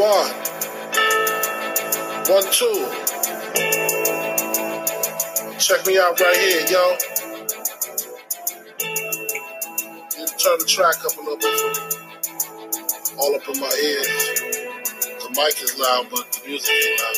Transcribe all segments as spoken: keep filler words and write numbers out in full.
One. One, two. Check me out right here, yo. Turn the track up a little bit for me. All up in my ears. The mic is loud, but the music is loud.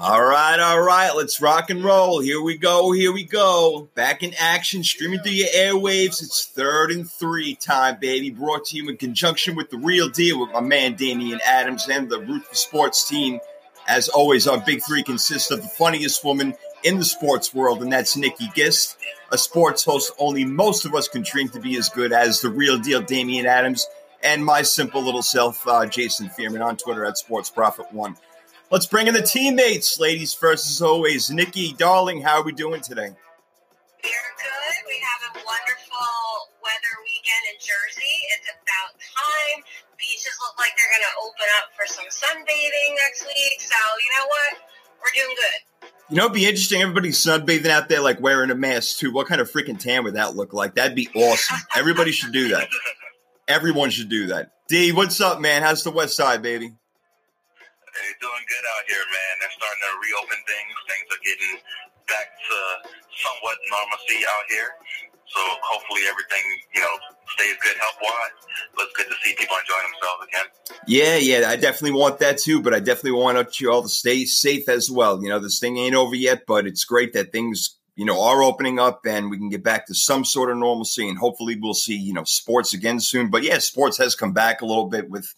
All right, all right, let's rock and roll. Here we go, here we go. Back in action, streaming through your airwaves. It's third and three time, baby. Brought to you in conjunction with The Real Deal with my man Damian Adams and the Root for Sports team. As always, our big three consists of the funniest woman in the sports world, and that's Nikki Gist, a sports host only most of us can dream to be as good as The Real Deal Damian Adams, and my simple little self, uh, Jason Fearman, on Twitter at Sports Prophet one. Let's bring in the teammates, ladies first as always. Nikki, darling, how are we doing today? We're good. We have a wonderful weather weekend in Jersey. It's about time. Beaches look like they're going to open up for some sunbathing next week. So, you know what? We're doing good. You know, it'd be interesting. Everybody's sunbathing out there, like wearing a mask, too. What kind of freaking tan would that look like? That'd be awesome. Everybody should do that. Everyone should do that. D, what's up, man? How's the West Side, baby? They're doing good out here, man. They're starting to reopen things. Things are getting back to somewhat normalcy out here. So hopefully everything, you know, stays good health-wise. But it's good to see people enjoying themselves again. Yeah, yeah, I definitely want that too. But I definitely want you all to stay safe as well. You know, this thing ain't over yet, but it's great that things, you know, are opening up and we can get back to some sort of normalcy. And hopefully we'll see, you know, sports again soon. But yeah, sports has come back a little bit with,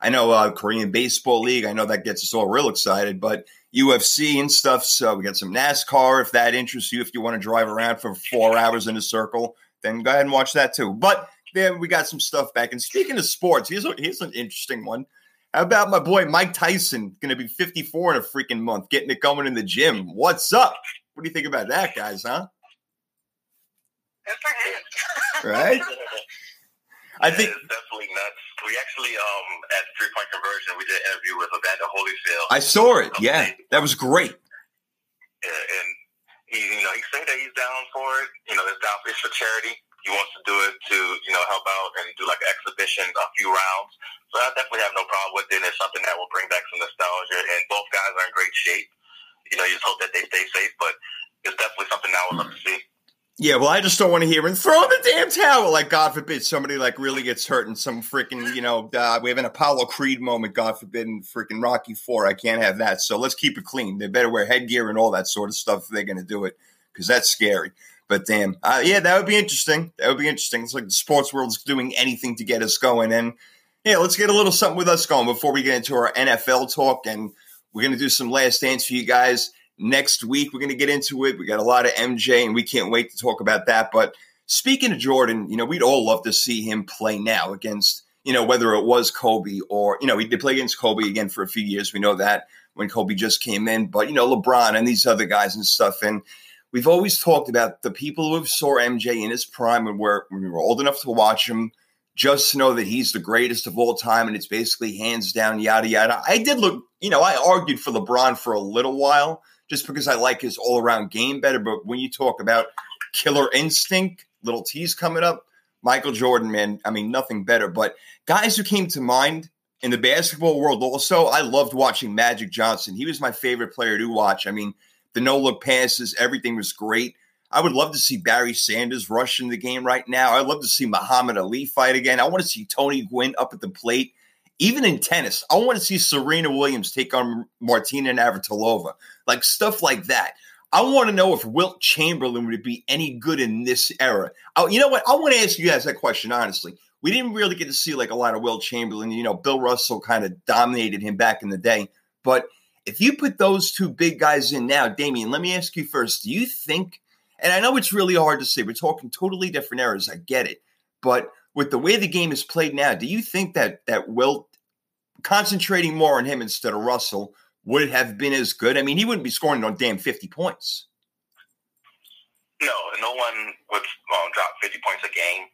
I know uh, Korean Baseball League. I know that gets us all real excited, but U F C and stuff. So we got some NASCAR. If that interests you, if you want to drive around for four hours in a circle, then go ahead and watch that too. But then we got some stuff back. And speaking of sports, here's a, here's an interesting one. How about my boy Mike Tyson? Going to be fifty-four in a freaking month, getting it going in the gym. What's up? What do you think about that, guys? Huh? Good for him. Right. I think it's definitely nuts. We actually, um, at three-point conversion, we did an interview with Evander Holyfield. I saw it. Yeah, that was great. Yeah, and he, you know, he said that he's down for it. You know, it's down for, it's for charity. He wants to do it to, you know, help out and do like an exhibition, a few rounds. So I definitely have no problem with it. It's something that will bring back some nostalgia. And both guys are in great shape. You know, you just hope that they stay safe. But it's definitely something that I would love to see. Yeah, well, I just don't want to hear and throw the damn towel. Like, God forbid, somebody, like, really gets hurt in some freaking, you know, uh, we have an Apollo Creed moment, God forbid, in freaking Rocky four. I can't have that. So let's keep it clean. They better wear headgear and all that sort of stuff if they're going to do it, because that's scary. But, damn, uh, yeah, that would be interesting. That would be interesting. It's like the sports world's doing anything to get us going. And, yeah, let's get a little something with us going before we get into our N F L talk. And we're going to do some Last Dance for you guys. Next week, we're going to get into it. We got a lot of M J, and we can't wait to talk about that. But speaking of Jordan, you know, we'd all love to see him play now against, you know, whether it was Kobe or, you know, he did play against Kobe again for a few years. We know that when Kobe just came in. But, you know, LeBron and these other guys and stuff. And we've always talked about the people who saw M J in his prime when, we're, when we were old enough to watch him, just to know that he's the greatest of all time. And it's basically hands down, yada, yada. I did look, you know, I argued for LeBron for a little while, just because I like his all-around game better. But when you talk about killer instinct, little T's coming up, Michael Jordan, man, I mean, nothing better. But guys who came to mind in the basketball world also, I loved watching Magic Johnson. He was my favorite player to watch. I mean, the no-look passes, everything was great. I would love to see Barry Sanders rush in the game right now. I'd love to see Muhammad Ali fight again. I want to see Tony Gwynn up at the plate. Even in tennis, I want to see Serena Williams take on Martina Navratilova, like stuff like that. I want to know if Wilt Chamberlain would be any good in this era. I, you know what? I want to ask you guys that question, honestly. We didn't really get to see like a lot of Wilt Chamberlain. You know, Bill Russell kind of dominated him back in the day. But if you put those two big guys in now, Damian, let me ask you first. Do you think, and I know it's really hard to say, we're talking totally different eras. I get it. But with the way the game is played now, do you think that that Wilt, concentrating more on him instead of Russell, would have been as good? I mean, he wouldn't be scoring no damn fifty points. No, no one would um, drop fifty points a game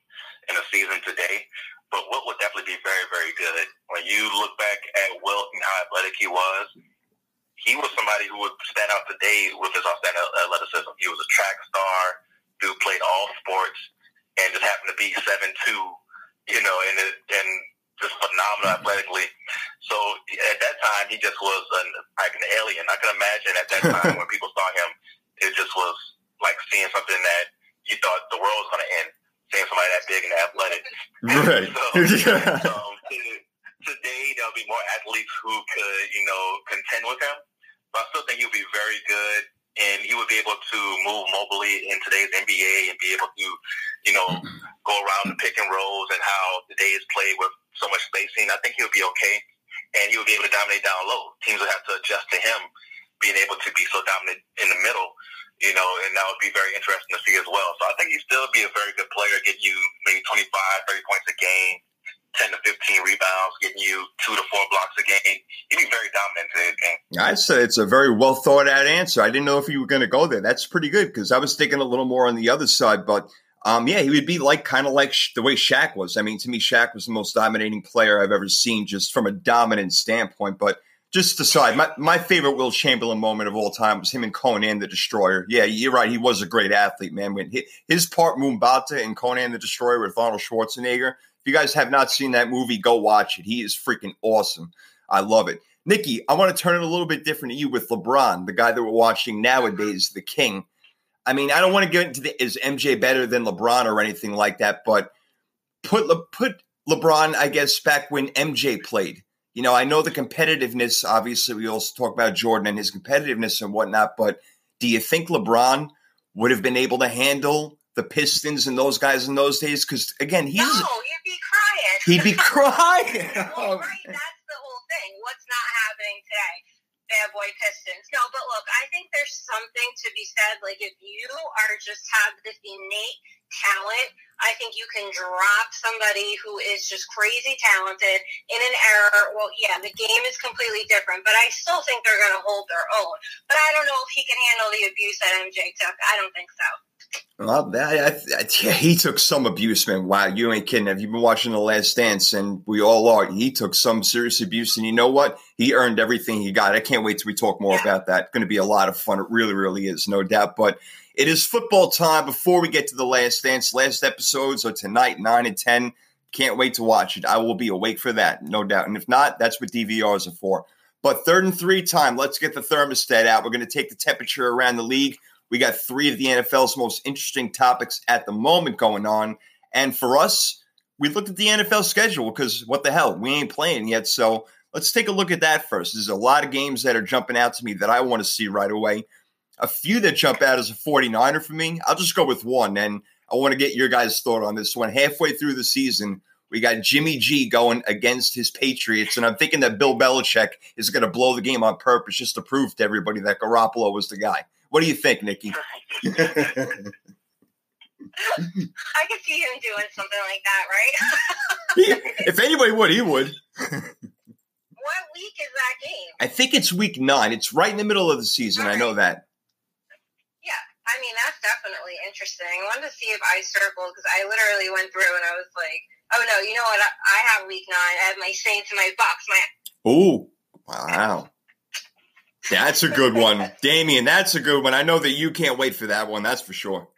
in a season today. But Wilt would definitely be very, very good. When you look back at Wilt and how athletic he was, he was somebody who would stand out today with his outstanding athleticism. He was a track star who played all sports. And just happened to be seven two, you know, and and just phenomenal athletically. So at that time, he just was an, like an alien. I can imagine at that time when people saw him, it just was like seeing something that you thought the world was going to end. Seeing somebody that big and athletic. Right. So, yeah. um, to, today, there'll be more athletes who could, you know, contend with him. But I still think he'll be very good, and he would be able to move mobily in today's N B A and be able to, you know, go around the pick and rolls and how today is played with so much spacing. I think he'll be okay, and he'll be able to dominate down low. Teams will have to adjust to him being able to be so dominant in the middle, you know, and that would be very interesting to see as well. So I think he'd still be a very good player, getting you maybe twenty-five, thirty points a game, ten to fifteen rebounds, getting you two to four blocks a game. He'd be very dominant in his game. I'd say it's a very well thought out answer. I didn't know if you were going to go there. That's pretty good, because I was thinking a little more on the other side. But um, yeah, he would be like kind of like sh- the way Shaq was. I mean, to me, Shaq was the most dominating player I've ever seen, just from a dominant standpoint. But just aside, my, my favorite Wilt Chamberlain moment of all time was him and Conan the Destroyer. Yeah, you're right. He was a great athlete, man. When he, his part Mumbata in Conan the Destroyer with Arnold Schwarzenegger. If you guys have not seen that movie, go watch it. He is freaking awesome. I love it. Nikki, I want to turn it a little bit different to you with LeBron, the guy that we're watching nowadays, the king. I mean, I don't want to get into the, is M J better than LeBron or anything like that, but put Le, put LeBron, I guess, back when M J played. You know, I know the competitiveness, obviously, we also talk about Jordan and his competitiveness and whatnot, but do you think LeBron would have been able to handle the Pistons and those guys in those days? Because, again, he's... No, he'd be crying. He'd be crying. Well, right, that's the whole thing. What's not happening today? Bad boy Pistons. No, but look, I think there's something to be said. Like, if you are just have this innate talent, I think you can drop somebody who is just crazy talented in an era. Well, yeah, the game is completely different, but I still think they're going to hold their own. But I don't know if he can handle the abuse that M J took. I don't think so. Well, that, I, I, yeah, he took some abuse, man. Wow, you ain't kidding. Have you been watching The Last Dance? And we all are. He took some serious abuse, and you know what? He earned everything he got. I can't wait till we talk more about that. It's going to be a lot of fun. It really, really is, no doubt. But it is football time. Before we get to The Last Dance, last episodes are tonight, nine and ten. Can't wait to watch it. I will be awake for that, no doubt. And if not, that's what D V Rs are for. But third and three time, let's get the thermostat out. We're going to take the temperature around the league. We got three of the N F L's most interesting topics at the moment going on. And for us, we looked at the N F L schedule because what the hell? We ain't playing yet. So let's take a look at that first. There's a lot of games that are jumping out to me that I want to see right away. A few that jump out as a forty-niner for me. I'll just go with one, and I want to get your guys' thought on this one. Halfway through the season, we got Jimmy G going against his Patriots, and I'm thinking that Bill Belichick is going to blow the game on purpose just to prove to everybody that Garoppolo was the guy. What do you think, Nikki? I could see him doing something like that, right? he, if anybody would, he would. What week is that game? I think it's week nine. It's right in the middle of the season. Right. I know that. Yeah, I mean, that's definitely interesting. I wanted to see if I circled, because I literally went through and I was like, oh, no, you know what? I have week nine. I have my Saints and my Bucks. My- Ooh, wow. That's a good one. Damian, that's a good one. I know that you can't wait for that one, that's for sure.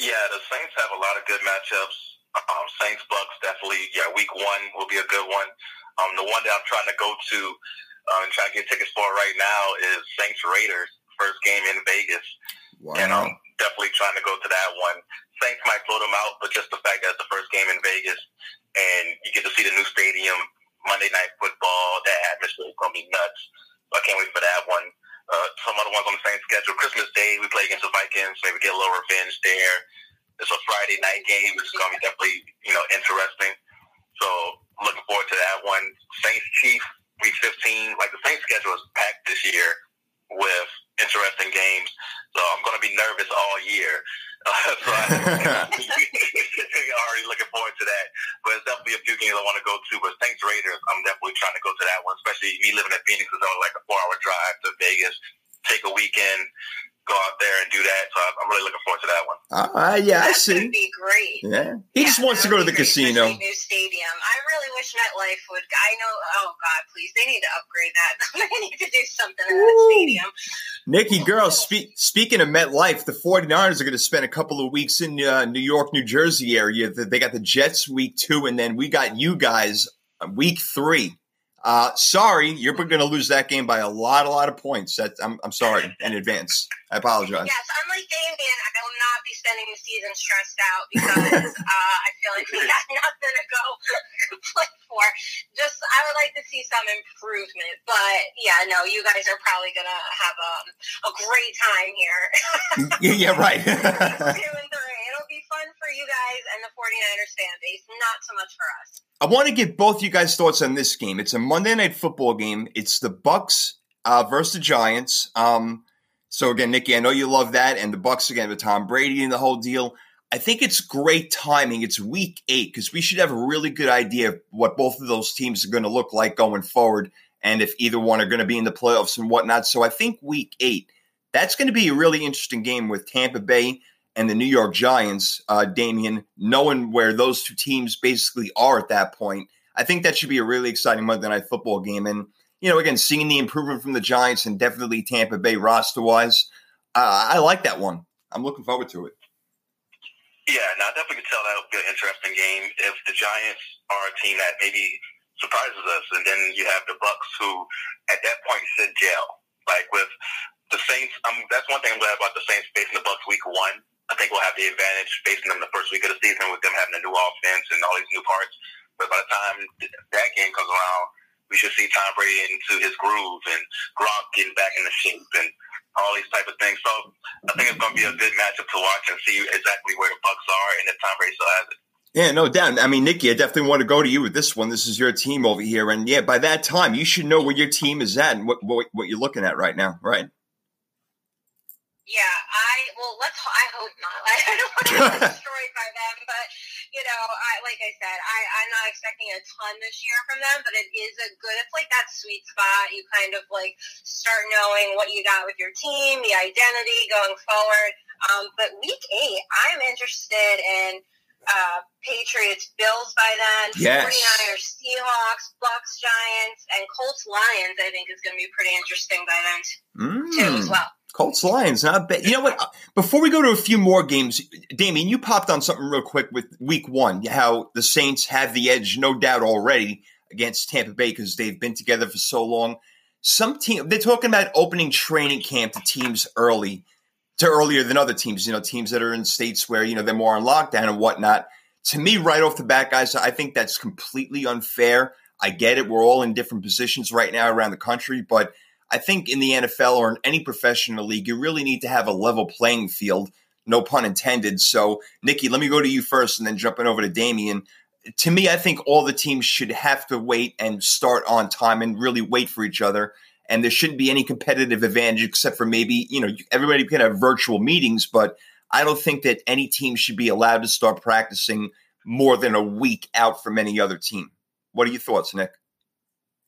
Yeah, the Saints have a lot of good matchups. Um, Saints, Bucks, definitely. Yeah, week one will be a good one. Um, the one that I'm trying to go to uh, and try to get tickets for right now is Saints Raiders, first game in Vegas. Wow. And I'm definitely trying to go to that one. Saints might blow them out, but just the fact that it's the first game in Vegas and you get to see the new stadium, Monday Night Football, that atmosphere is going to be nuts. I can't wait for that one. Uh, some other ones on the same schedule. Christmas Day, we play against the Vikings. Maybe get a little revenge there. It's a Friday night game, which is going to be definitely, you know, interesting. So looking forward to that one. Saints Chiefs, week fifteen. Like, the Saints schedule is packed this year with interesting games. So I'm going to be nervous all year. Uh, so I'm already looking forward to that. But there's definitely a few games I want to go to. But Saints Raiders, I'm definitely trying to go to that one, especially me living in Phoenix. It's only like a four-hour drive to Vegas. Take a weekend, go out there and do that. So I'm really looking forward to that one. Uh, yeah, I see. That would be great. Yeah. He yeah, just wants to go to the casino. New stadium. I really wish MetLife would. I know. Oh, God, please. They need to upgrade that. They need to do something in the stadium. Nikki, girl, speak, speaking of MetLife, the 49ers are going to spend a couple of weeks in uh, New York, New Jersey area. They got the Jets week two, and then we got you guys week three. Uh, sorry, you're going to lose that game by a lot, a lot of points. That, I'm, I'm sorry in advance. I apologize. Yes, I'm like Damian. I will not be spending the season stressed out because uh, I feel like we got nothing to go play for. Just, I would like to see some improvement. But, yeah, no, you guys are probably going to have a, a great time here. Yeah, right. Two and three. It'll be fun for you guys and the 49ers fan base, not so much for us. I want to get both you guys' thoughts on this game. It's a Monday Night Football game. It's the Bucs uh, versus the Giants. Um, so, again, Nikki, I know you love that. And the Bucs, again, with Tom Brady and the whole deal. I think it's great timing. It's week eight because we should have a really good idea of what both of those teams are going to look like going forward and if either one are going to be in the playoffs and whatnot. So I think week eight, that's going to be a really interesting game with Tampa Bay and the New York Giants, uh, Damian, knowing where those two teams basically are at that point. I think that should be a really exciting Monday Night Football game. And, you know, again, seeing the improvement from the Giants and definitely Tampa Bay roster-wise, uh, I like that one. I'm looking forward to it. Yeah, no, I definitely can tell that'll be an interesting game. If the Giants are a team that maybe surprises us, and then you have the Bucs who, at that point, sit jail. Like, with the Saints, um, that's one thing I'm glad about the Saints facing the Bucs week one. I think we'll have the advantage facing them the first week of the season with them having a new offense and all these new parts. But by the time that game comes around, we should see Tom Brady into his groove and Gronk getting back into shape and all these type of things. So I think it's going to be a good matchup to watch and see exactly where the Bucs are and if Tom Brady still has it. Yeah, no doubt. I mean, Nikki, I definitely want to go to you with this one. This is your team over here. And, yeah, by that time, you should know where your team is at and what what, what you're looking at right now, right? Yeah, I, well, let's, I hope not. I don't want to be destroyed by them, but, you know, I, like I said, I, I'm not expecting a ton this year from them, but it is a good, it's like that sweet spot. You kind of, like, start knowing what you got with your team, the identity going forward. Um, but week eight, I'm interested in uh, Patriots, Bills by then, yes. 49ers, Seahawks, Bucks, Giants, and Colts, Lions, I think is going to be pretty interesting by then, mm. too, as well. Colts Lions, not bad. You know what? Before we go to a few more games, Damian, you popped on something real quick with week one, how the Saints have the edge, no doubt already, against Tampa Bay because they've been together for so long. Some team, they're talking about opening training camp to teams early, to earlier than other teams, you know, teams that are in states where, you know, they're more on lockdown and whatnot. To me, right off the bat, guys, I think that's completely unfair. I get it. We're all in different positions right now around the country, but I think in the N F L or in any professional league, you really need to have a level playing field, no pun intended. So, Nikki, let me go to you first and then jumping over to Damian. To me, I think all the teams should have to wait and start on time and really wait for each other. And there shouldn't be any competitive advantage except for maybe, you know, everybody can have virtual meetings, but I don't think that any team should be allowed to start practicing more than a week out from any other team. What are your thoughts, Nick?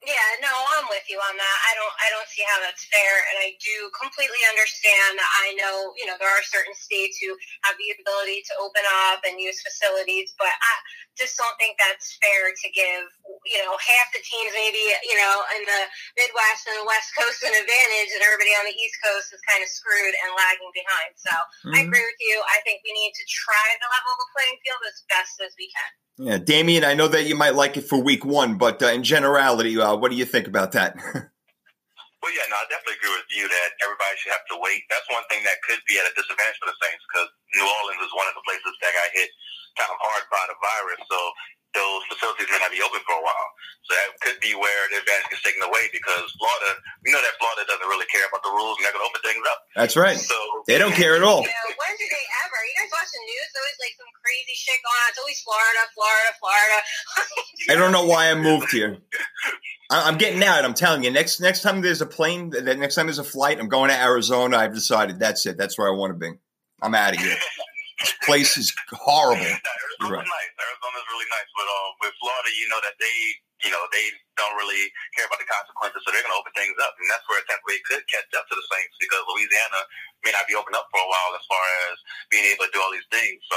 Yeah, no, I'm with you on that. I don't I don't see how that's fair, and I do completely understand that. I know, you know, there are certain states who have the ability to open up and use facilities, but I just don't think that's fair to give, you know, half the teams maybe, you know, in the Midwest and the West Coast an advantage, and everybody on the East Coast is kind of screwed and lagging behind. So mm-hmm. I agree with you. I think we need to try to level the playing field as best as we can. Yeah, Damian, I know that you might like it for week one, but uh, in generality, uh, what do you think about that? Well, yeah, no, I definitely agree with you that everybody should have to wait. That's one thing that could be at a disadvantage for the Saints because New Orleans is one of the places that got hit kind of hard by the virus, so those facilities may not be open for a while. So that could be where the advantage is taken away because Florida, we know that Florida doesn't really care about the rules and they're going to open things up. That's right. So they don't care at all. You know, when do they ever? You guys watch the news? There's always like some crazy shit going on. It's always Florida, Florida, Florida. I don't know why I moved here. I'm getting out. I'm telling you, next next time there's a plane, the next time there's a flight, I'm going to Arizona. I've decided that's it. That's where I want to be. I'm out of here. This place is horrible. Yeah, Arizona's right. Nice. Arizona's really nice, but uh, with Florida, you know that they, you know, they don't really care about the consequences, so they're going to open things up, and that's where Tampa Bay could catch up to the Saints because Louisiana may not be open up for a while as far as being able to do all these things. So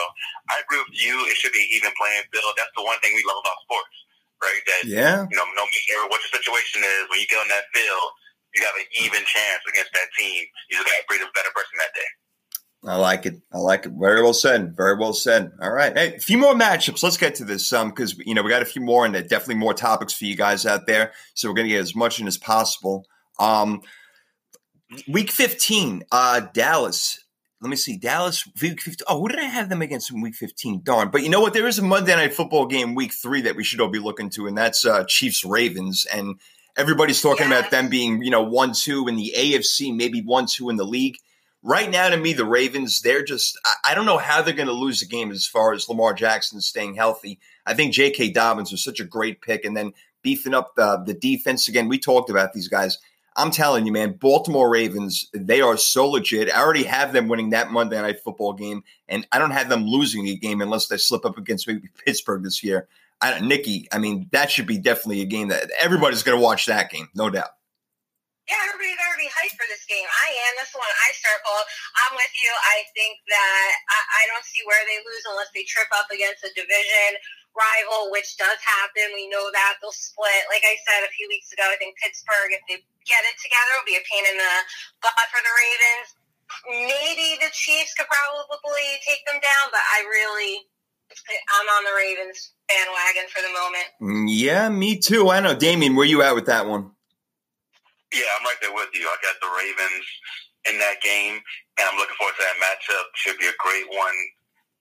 I agree with you. It should be even playing field. That's the one thing we love about sports, right? That yeah, you know, no matter what your situation is, when you get on that field, you have an even chance against that team. You just got to be the better person that day. I like it. I like it. Very well said. Very well said. All right. Hey, a few more matchups. Let's get to this um, because, you know, we got a few more and definitely more topics for you guys out there. So we're going to get as much in as possible. Um, week fifteen, uh, Dallas. Let me see. Dallas, week fifteen. Oh, who did I have them against in week fifteen? Darn. But you know what? There is a Monday Night Football game week three that we should all be looking to, and that's uh, Chiefs-Ravens. And everybody's talking yeah. about them being, you know, one two in the A F C, maybe one two in the league. Right now, to me, the Ravens, they're just – I don't know how they're going to lose the game as far as Lamar Jackson staying healthy. I think J K. Dobbins was such a great pick, and then beefing up the, the defense. Again, we talked about these guys. I'm telling you, man, Baltimore Ravens, they are so legit. I already have them winning that Monday Night Football game, and I don't have them losing a game unless they slip up against maybe Pittsburgh this year. I don't, Nikki, I mean, that should be definitely a game that everybody's going to watch that game, no doubt. Yeah, everybody's already hyped for this game. I am. That's the one I circled. I'm with you. I think that I, I don't see where they lose unless they trip up against a division rival, which does happen. We know that. They'll split. Like I said a few weeks ago, I think Pittsburgh, if they get it together, will be a pain in the butt for the Ravens. Maybe the Chiefs could probably take them down, but I really – I'm on the Ravens bandwagon for the moment. Yeah, me too. I know. Damian, where you at with that one? Yeah, I'm right there with you. I got the Ravens in that game, and I'm looking forward to that matchup. Should be a great one.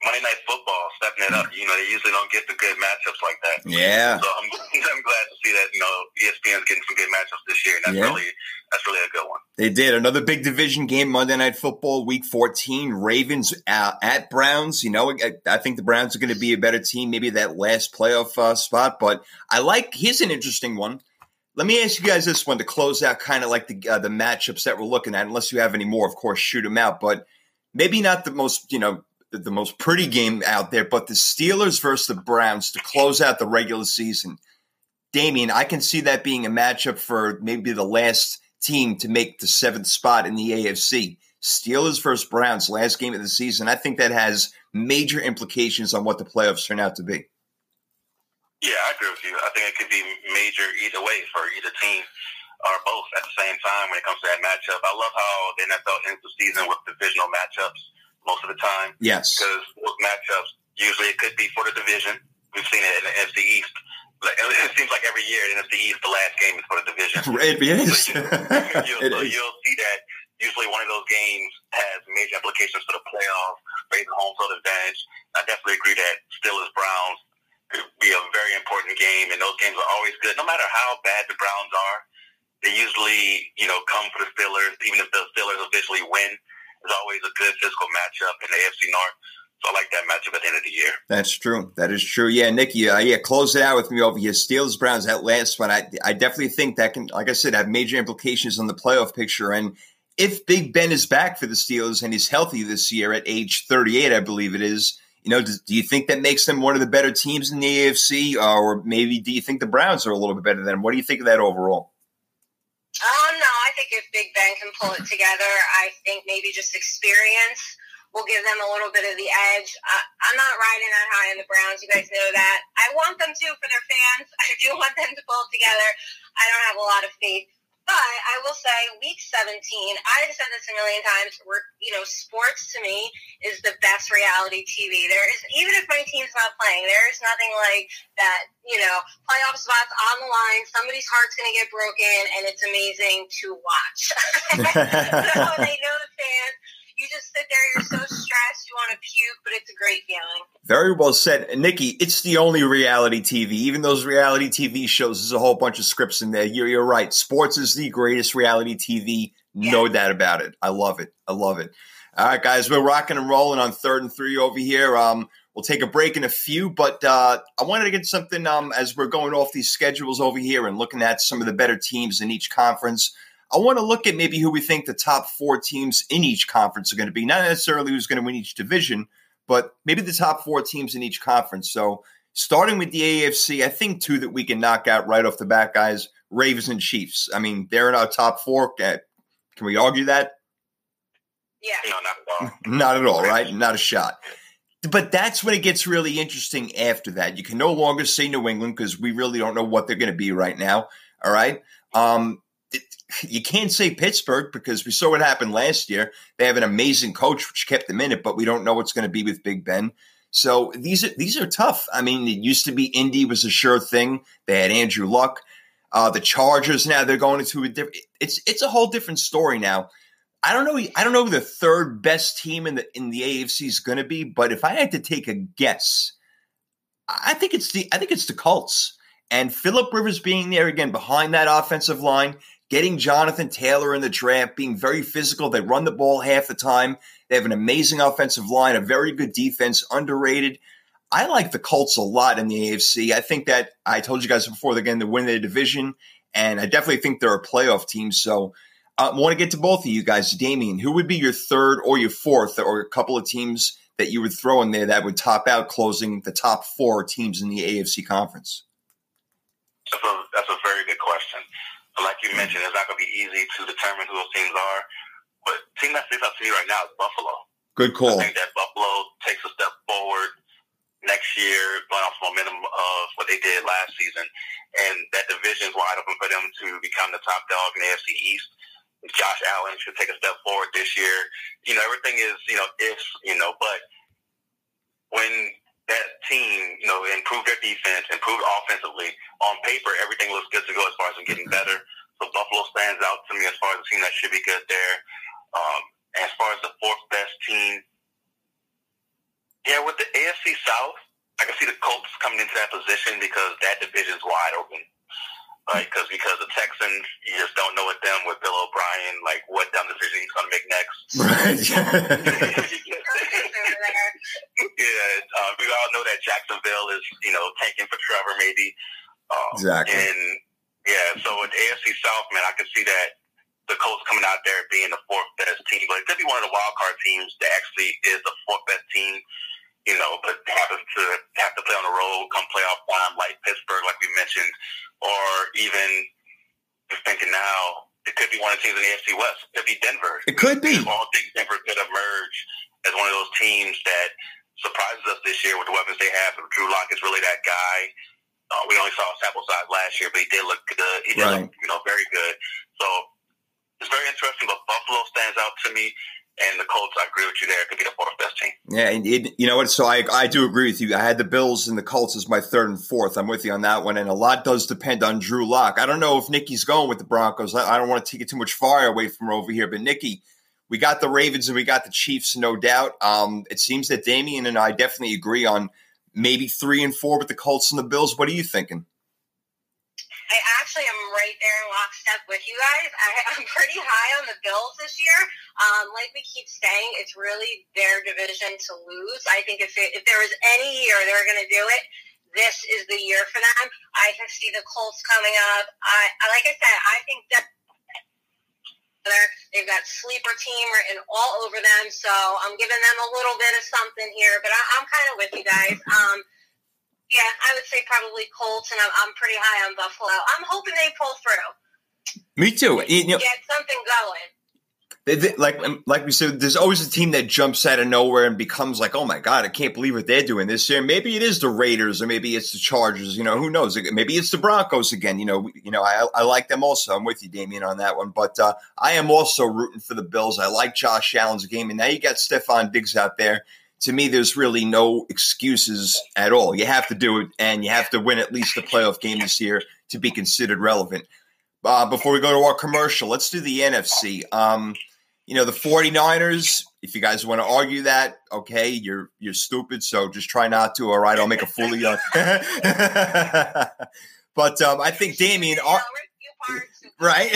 Monday Night Football, stepping it up. You know, they usually don't get the good matchups like that. Yeah. So I'm, I'm glad to see that, you know, E S P N's getting some good matchups this year, and that's, yeah. really, that's really a good one. They did. Another big division game, Monday Night Football, week fourteen. Ravens at, at Browns. You know, I, I think the Browns are going to be a better team, maybe that last playoff uh, spot. But I like – here's an interesting one. Let me ask you guys this one to close out kind of like the uh, the matchups that we're looking at, unless you have any more, of course, shoot them out. But maybe not the most, you know, the most pretty game out there, but the Steelers versus the Browns to close out the regular season. Damian, I can see that being a matchup for maybe the last team to make the seventh spot in the A F C. Steelers versus Browns, last game of the season. I think that has major implications on what the playoffs turn out to be. Yeah, I agree with you. I think it could be major either way for either team or both at the same time when it comes to that matchup. I love how the N F L ends the season with divisional matchups most of the time. Yes. Because those matchups, usually it could be for the division. We've seen it in the N F C East. It seems like every year in the N F C East, the last game is for the division. It is. So you'll, it so is. You'll see that usually one of those games has major implications for the playoffs, raising home field advantage. I definitely agree that Steelers-Browns could be a very important game, and those games are always good. No matter how bad the Browns are, they usually, you know, come for the Steelers. Even if the Steelers officially win, it's always a good physical matchup in the A F C North. So I like that matchup at the end of the year. That's true. That is true. Yeah, Nikki, uh, yeah, close it out with me over here. Steelers, Browns, that last one. I, I definitely think that can, like I said, have major implications on the playoff picture. And if Big Ben is back for the Steelers and he's healthy this year at age thirty-eight, I believe it is, you know, do, do you think that makes them one of the better teams in the A F C? Or maybe do you think the Browns are a little bit better than them? What do you think of that overall? Um, no, I think if Big Ben can pull it together, I think maybe just experience will give them a little bit of the edge. Uh, I'm not riding that high on the Browns. You guys know that. I want them to for their fans. I do want them to pull it together. I don't have a lot of faith. But I will say, week seventeen, I've said this a million times, you know, sports to me is the best reality T V. There is, even if my team's not playing, there is nothing like that, you know, playoff spots on the line, somebody's heart's going to get broken, and it's amazing to watch. So they know the fans. You just sit there, you're so stressed, you want to puke, but it's a great feeling. Very well said. And Nikki, it's the only reality T V. Even those reality T V shows, there's a whole bunch of scripts in there. You're, you're right. Sports is the greatest reality T V. Yeah. No doubt about it. I love it. I love it. All right, guys, we're rocking and rolling on third and three over here. Um, we'll take a break in a few, but uh, I wanted to get something um, as we're going off these schedules over here and looking at some of the better teams in each conference. I want to look at maybe who we think the top four teams in each conference are going to be. Not necessarily who's going to win each division, but maybe the top four teams in each conference. So starting with the A F C, I think two that we can knock out right off the bat, guys, Ravens and Chiefs. I mean, they're in our top four. Can we argue that? Yeah. No, not at all. Not at all, right? Not a shot. But that's when it gets really interesting after that. You can no longer say New England because we really don't know what they're going to be right now. All right? Um it, you can't say Pittsburgh because we saw what happened last year. They have an amazing coach, which kept them in it, but we don't know what's going to be with Big Ben. So these are these are tough. I mean, it used to be Indy was a sure thing. They had Andrew Luck. Uh, the Chargers now they're going into a different. It's it's a whole different story now. I don't know. I don't know who the third best team in the in the A F C is going to be, but if I had to take a guess, I think it's the I think it's the Colts and Phillip Rivers being there again behind that offensive line, getting Jonathan Taylor in the draft, being very physical. They run the ball half the time. They have an amazing offensive line, a very good defense, underrated. I like the Colts a lot in the A F C. I think that I told you guys before they're going to win their division, and I definitely think they're a playoff team. So I want to get to both of you guys. Damien, who would be your third or your fourth or a couple of teams that you would throw in there that would top out closing the top four teams in the A F C conference? That's a, that's a very good question. Like you mentioned, it's not going to be easy to determine who those teams are, but the team that sticks out to me right now is Buffalo. Good call. I think that Buffalo takes a step forward next year, going off the momentum of what they did last season, and that division is wide open for them to become the top dog in the A F C East. Josh Allen should take a step forward this year. You know, everything is, you know, if, you know, but when that team, you know, improved their defense, improved offensively, on paper, everything looks good to go as far as them getting better. So Buffalo stands out to me as far as a team that should be good there. Um, as far as the fourth best team, yeah, with the A F C South, I can see the Colts coming into that position because that division's wide open. Like, cause, because the Texans, you just don't know with them, with Bill O'Brien, like, what dumb decision he's going to make next. Right. yeah, uh, we all know that Jacksonville is, you know, tanking for Trevor, maybe. Um, exactly. And, yeah, so with A F C South, man, I can see that the Colts coming out there being the fourth best team. But it could be one of the wild card teams that actually is the fourth best team, you know, but happens to have to play on the road, come playoff time, like Pittsburgh, like we mentioned. Or even just thinking now, it could be one of the teams in the A F C West. It could be Denver. It could be. I think Denver could emerge as one of those teams that surprises us this year with the weapons they have. If Drew Lock is really that guy. Uh, we only saw a sample size last year, but he did look good. He did right. look, you know, very good. So it's very interesting. But Buffalo stands out to me, and the Colts. I agree with you there. It could be the fourth best team. Yeah, and it, you know what? So I I do agree with you. I had the Bills and the Colts as my third and fourth. I'm with you on that one. And a lot does depend on Drew Lock. I don't know if Nikki's going with the Broncos. I, I don't want to take it too much far away from over here. But Nikki, we got the Ravens and we got the Chiefs, no doubt. Um, it seems that Damian and I definitely agree on maybe three and four with the Colts and the Bills. What are you thinking? I actually am right there in lockstep with you guys. I, I'm pretty high on the Bills this year. Um, like we keep saying, it's really their division to lose. I think if, it, if there was any year they were going to do it, this is the year for them. I can see the Colts coming up. I, I like I said, I think that they've got sleeper team written all over them. So I'm giving them a little bit of something here, but I, I'm kind of with you guys. Um, Yeah, I would say probably Colts, and I'm, I'm pretty high on Buffalo. I'm hoping they pull through. Me too. You know, get something going. They, they, like, like we said, there's always a team that jumps out of nowhere and becomes like, oh, my God, I can't believe what they're doing this year. Maybe it is the Raiders or maybe it's the Chargers. You know, who knows? Maybe it's the Broncos again. You know, you know, I, I like them also. I'm with you, Damian, on that one. But uh, I am also rooting for the Bills. I like Josh Allen's game. And now you got Stephon Diggs out there. To me, there's really no excuses at all. You have to do it, and you have to win at least the playoff game this year to be considered relevant. Uh, before we go to our commercial, let's do the N F C. Um, you know, the 49ers, if you guys want to argue that, okay, you're you're stupid, so just try not to. All right, I'll make a fool of you. But um, I think Damian are – right?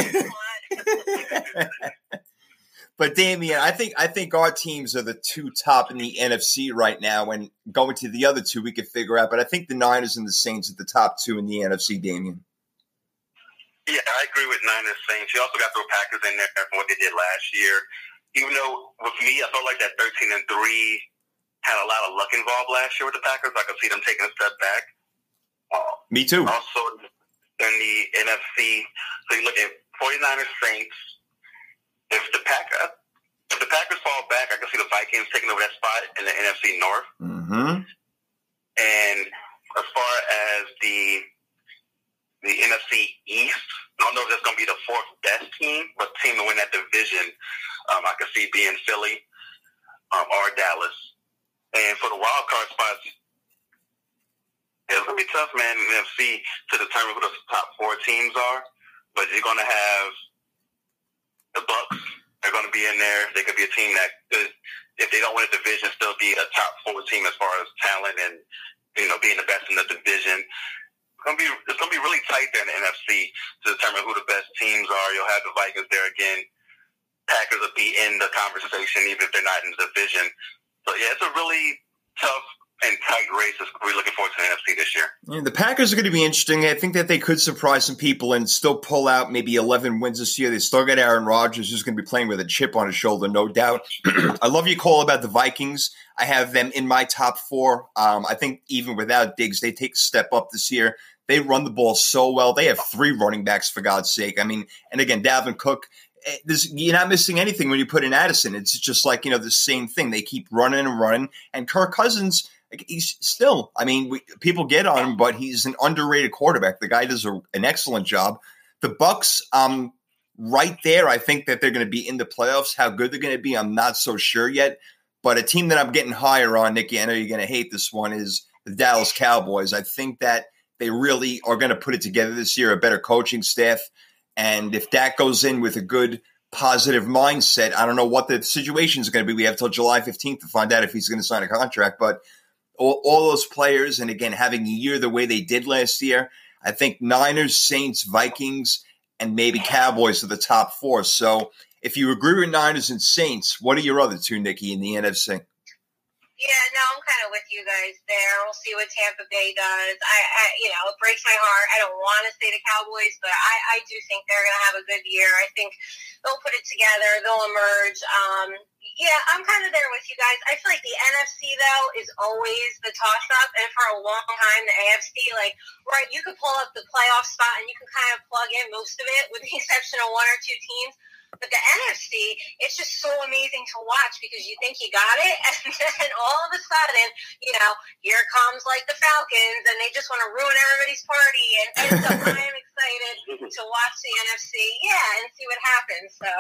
But Damian, I think I think our teams are the two top in the N F C right now, and going to the other two we could figure out. But I think the Niners and the Saints are the top two in the N F C, Damian. Yeah, I agree with Niners, Saints. You also got the Packers in there from what they did last year. Even though with me, I felt like that thirteen and three had a lot of luck involved last year with the Packers. I could see them taking a step back. Uh, me too. Also in the N F C, so you look at 49ers, Saints. If the Pack, if the Packers fall back, I can see the Vikings taking over that spot in the N F C North. Mm-hmm. And as far as the the N F C East, I don't know if that's going to be the fourth best team, but team to win that division, um, I could see being Philly um, or Dallas. And for the wild card spots, it's going to be tough, man, in the N F C to determine who the top four teams are. But you're going to have the Bucks. They're going to be in there. They could be a team that could, if they don't win a division, still be a top four team as far as talent and, you know, being the best in the division. It's going to be, it's going to be really tight there in the N F C to determine who the best teams are. You'll have the Vikings there again. Packers will be in the conversation, even if they're not in the division. So, yeah, it's a really tough and tight race is we're looking forward to the N F C this year. Yeah, the Packers are going to be interesting. I think that they could surprise some people and still pull out maybe eleven wins this year. They still got Aaron Rodgers, who's going to be playing with a chip on his shoulder, no doubt. I love your call about the Vikings. I have them in my top four. Um, I think even without Diggs, they take a step up this year. They run the ball so well. They have three running backs, for God's sake. I mean, and again, Dalvin Cook. There's, you're not missing anything when you put in Addison. It's just like, you know, the same thing. They keep running and running. And Kirk Cousins, he's still, I mean, we, people get on him, but he's an underrated quarterback. The guy does a, an excellent job. The Bucs, um, right there, I think that they're going to be in the playoffs. How good they're going to be, I'm not so sure yet. But a team that I'm getting higher on, Nikki, I know you're going to hate this one, is the Dallas Cowboys. I think that they really are going to put it together this year, a better coaching staff. And if Dak goes in with a good, positive mindset, I don't know what the situation is going to be. We have till July fifteenth to find out if he's going to sign a contract. But all, all those players, and again, having a year the way they did last year, I think Niners, Saints, Vikings, and maybe Cowboys are the top four. So if you agree with Niners and Saints, what are your other two, Nikki, in the N F C? Yeah, no, I'm kind of with you guys there. We'll see what Tampa Bay does. I, I you know, it breaks my heart. I don't want to say the Cowboys, but I, I do think they're going to have a good year. I think they'll put it together. They'll emerge. Um, yeah, I'm kind of there with you guys. I feel like the N F C, though, is always the toss-up. And for a long time, the A F C, like, right, you can pull up the playoff spot and you can kind of plug in most of it with the exception of one or two teams. But the N F C, it's just so amazing to watch because you think you got it, and then all of a sudden, you know, here comes, like, the Falcons, and they just want to ruin everybody's party. And, and so I am excited to watch the N F C, yeah, and see what happens. So,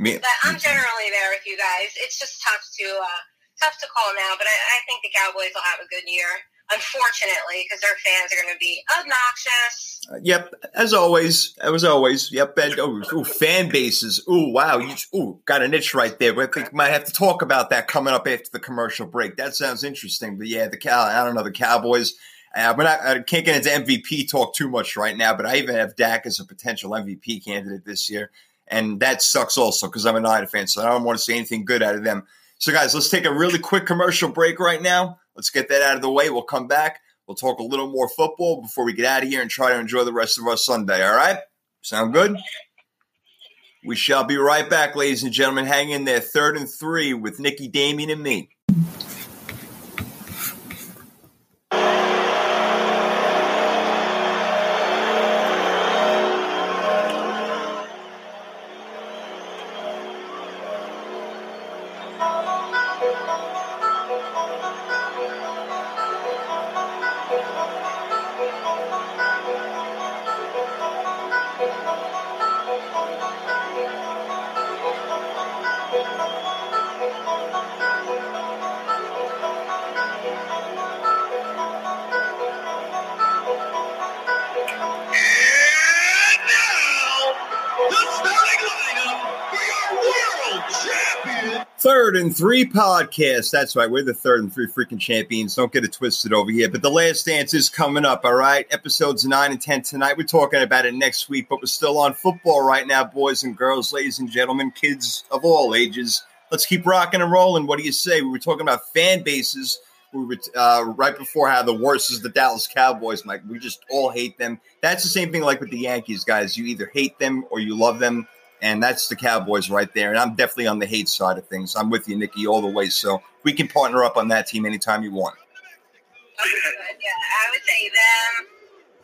Me- But I'm generally there with you guys. It's just tough to uh, tough to call now, but I, I think the Cowboys will have a good year. Unfortunately, because their fans are going to be obnoxious. Uh, yep, as always, as always. Yep, and oh, ooh, fan bases. Ooh, wow, you ooh got a niche right there. We think, might have to talk about that coming up after the commercial break. That sounds interesting. But yeah, the cow. I don't know the Cowboys. Uh, but I, I can't get into M V P talk too much right now. But I even have Dak as a potential M V P candidate this year, and that sucks also because I'm a Niner fan, so I don't want to see anything good out of them. So guys, let's take a really quick commercial break right now. Let's get that out of the way. We'll come back. We'll talk a little more football before we get out of here and try to enjoy the rest of our Sunday, all right? Sound good? We shall be right back, ladies and gentlemen. Hang in there, third and three with Nikki, Damian, and me. Third and Three podcast. That's right. We're the Third and Three freaking champions. Don't get it twisted over here. But The Last Dance is coming up, all right? Episodes nine and ten tonight. We're talking about it next week, but we're still on football right now, boys and girls, ladies and gentlemen, kids of all ages. Let's keep rocking and rolling. What do you say? We were talking about fan bases. We were uh, right before how the worst is the Dallas Cowboys, Mike. We just all hate them. That's the same thing like with the Yankees, guys. You either hate them or you love them. And that's the Cowboys right there. And I'm definitely on the hate side of things. I'm with you, Nikki, all the way. So we can partner up on that team anytime you want. Oh, good. Yeah, I would say them.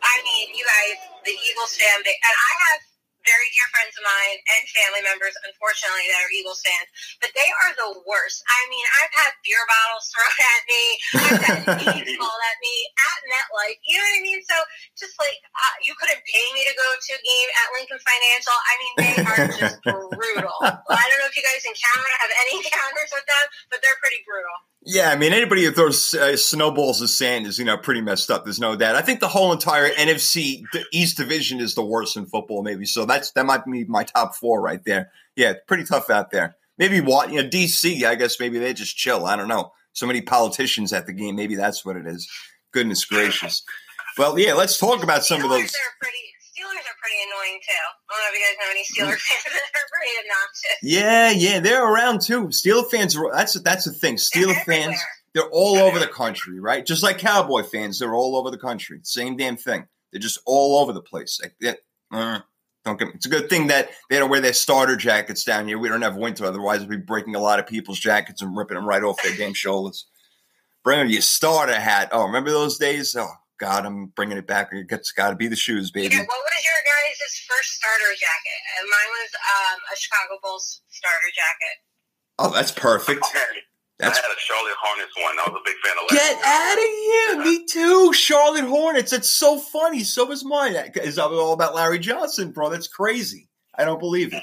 I mean, you guys, the Eagles fan. They, and I have very dear friends of mine and family members, unfortunately, that are Eagles fans. But they are the worst. I mean, I've had beer bottles thrown at me. I've had memes called at me at MetLife. You know what I mean? So just like uh, you couldn't pay me to go to a game at Lincoln Financial. I mean, they are just brutal. I don't know if you guys encounter have any encounters with them, but they're pretty brutal. Yeah, I mean, anybody who throws uh, snowballs of sand is, you know, pretty messed up. There's no doubt. I think the whole entire N F C East division is the worst in football, maybe. So that's that might be my top four right there. Yeah, pretty tough out there. Maybe what you know, D C. I guess maybe they just chill. I don't know. So many politicians at the game. Maybe that's what it is. Goodness gracious. Well, yeah, let's talk about some Steelers of those. Are pretty, Steelers are pretty annoying, too. I don't know if you guys know any Steelers fans that are pretty obnoxious. Yeah, yeah, they're around, too. Steelers fans, are, that's, that's the thing. Steelers they're fans, they're all over the country, right? Just like Cowboy fans, they're all over the country. Same damn thing. They're just all over the place. Like, yeah, uh, don't get me. It's a good thing that they don't wear their starter jackets down here. We don't have winter. Otherwise, we'd be breaking a lot of people's jackets and ripping them right off their damn shoulders. Bring them your starter hat. Oh, remember those days? Oh, God, I'm bringing it back. It's got to be the shoes, baby. Yeah, what was your guys' first starter jacket? And mine was um, a Chicago Bulls starter jacket. Oh, that's perfect. That's I had a Charlotte Hornets one. I was a big fan of that. Get out of here. Me too. Charlotte Hornets. It's so funny. So was mine. It's all about Larry Johnson, bro. That's crazy. I don't believe it.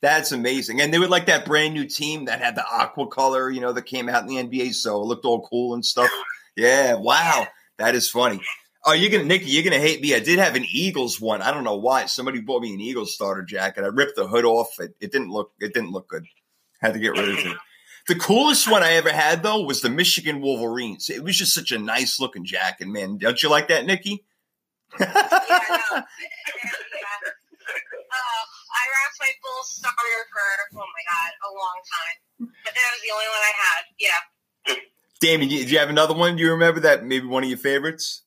That's amazing. And they were like that brand new team that had the aqua color, you know, that came out in the N B A. So it looked all cool and stuff. Yeah. Wow. That is funny. Oh, you're going to, Nikki, you're going to hate me. I did have an Eagles one. I don't know why. Somebody bought me an Eagles starter jacket. I ripped the hood off. It, it didn't look, it didn't look good. Had to get rid of it. The coolest one I ever had, though, was the Michigan Wolverines. It was just such a nice-looking jacket, man. Don't you like that, Nikki? Yeah, I know. Uh, I wrapped my full starter for, oh, my God, a long time. But that was the only one I had, yeah. Damien, do you have another one? Do you remember that? Maybe one of your favorites?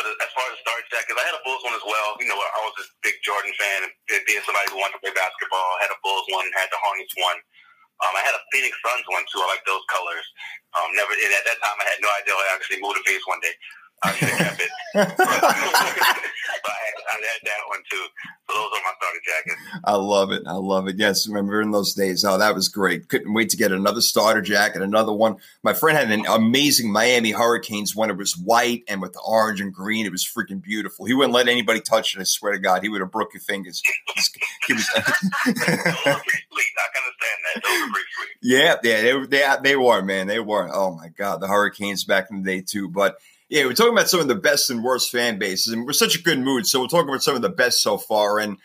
But as far as starter jackets, I had a Bulls one as well. You know, I was a big Jordan fan. Being somebody who wanted to play basketball, I had a Bulls one, had the Hornets one. Um, I had a Phoenix Suns one, too. I like those colors. Um, never and at that time, I had no idea I actually moved a face one day. I should have kept it. But, but I, had, I had that one, too. So those are my starter jackets. I love it. I love it. Yes, remember in those days. Oh, that was great. Couldn't wait to get another starter jacket, another one. My friend had an amazing Miami Hurricanes one. It was white and with the orange and green. It was freaking beautiful. He wouldn't let anybody touch it. I swear to God, he would have broke your fingers. He was, yeah, yeah, they, they they were, man. They were. Oh, my God. The Hurricanes back in the day, too. But, yeah, we're talking about some of the best and worst fan bases. And we're such a good mood, so we're talking about some of the best so far. And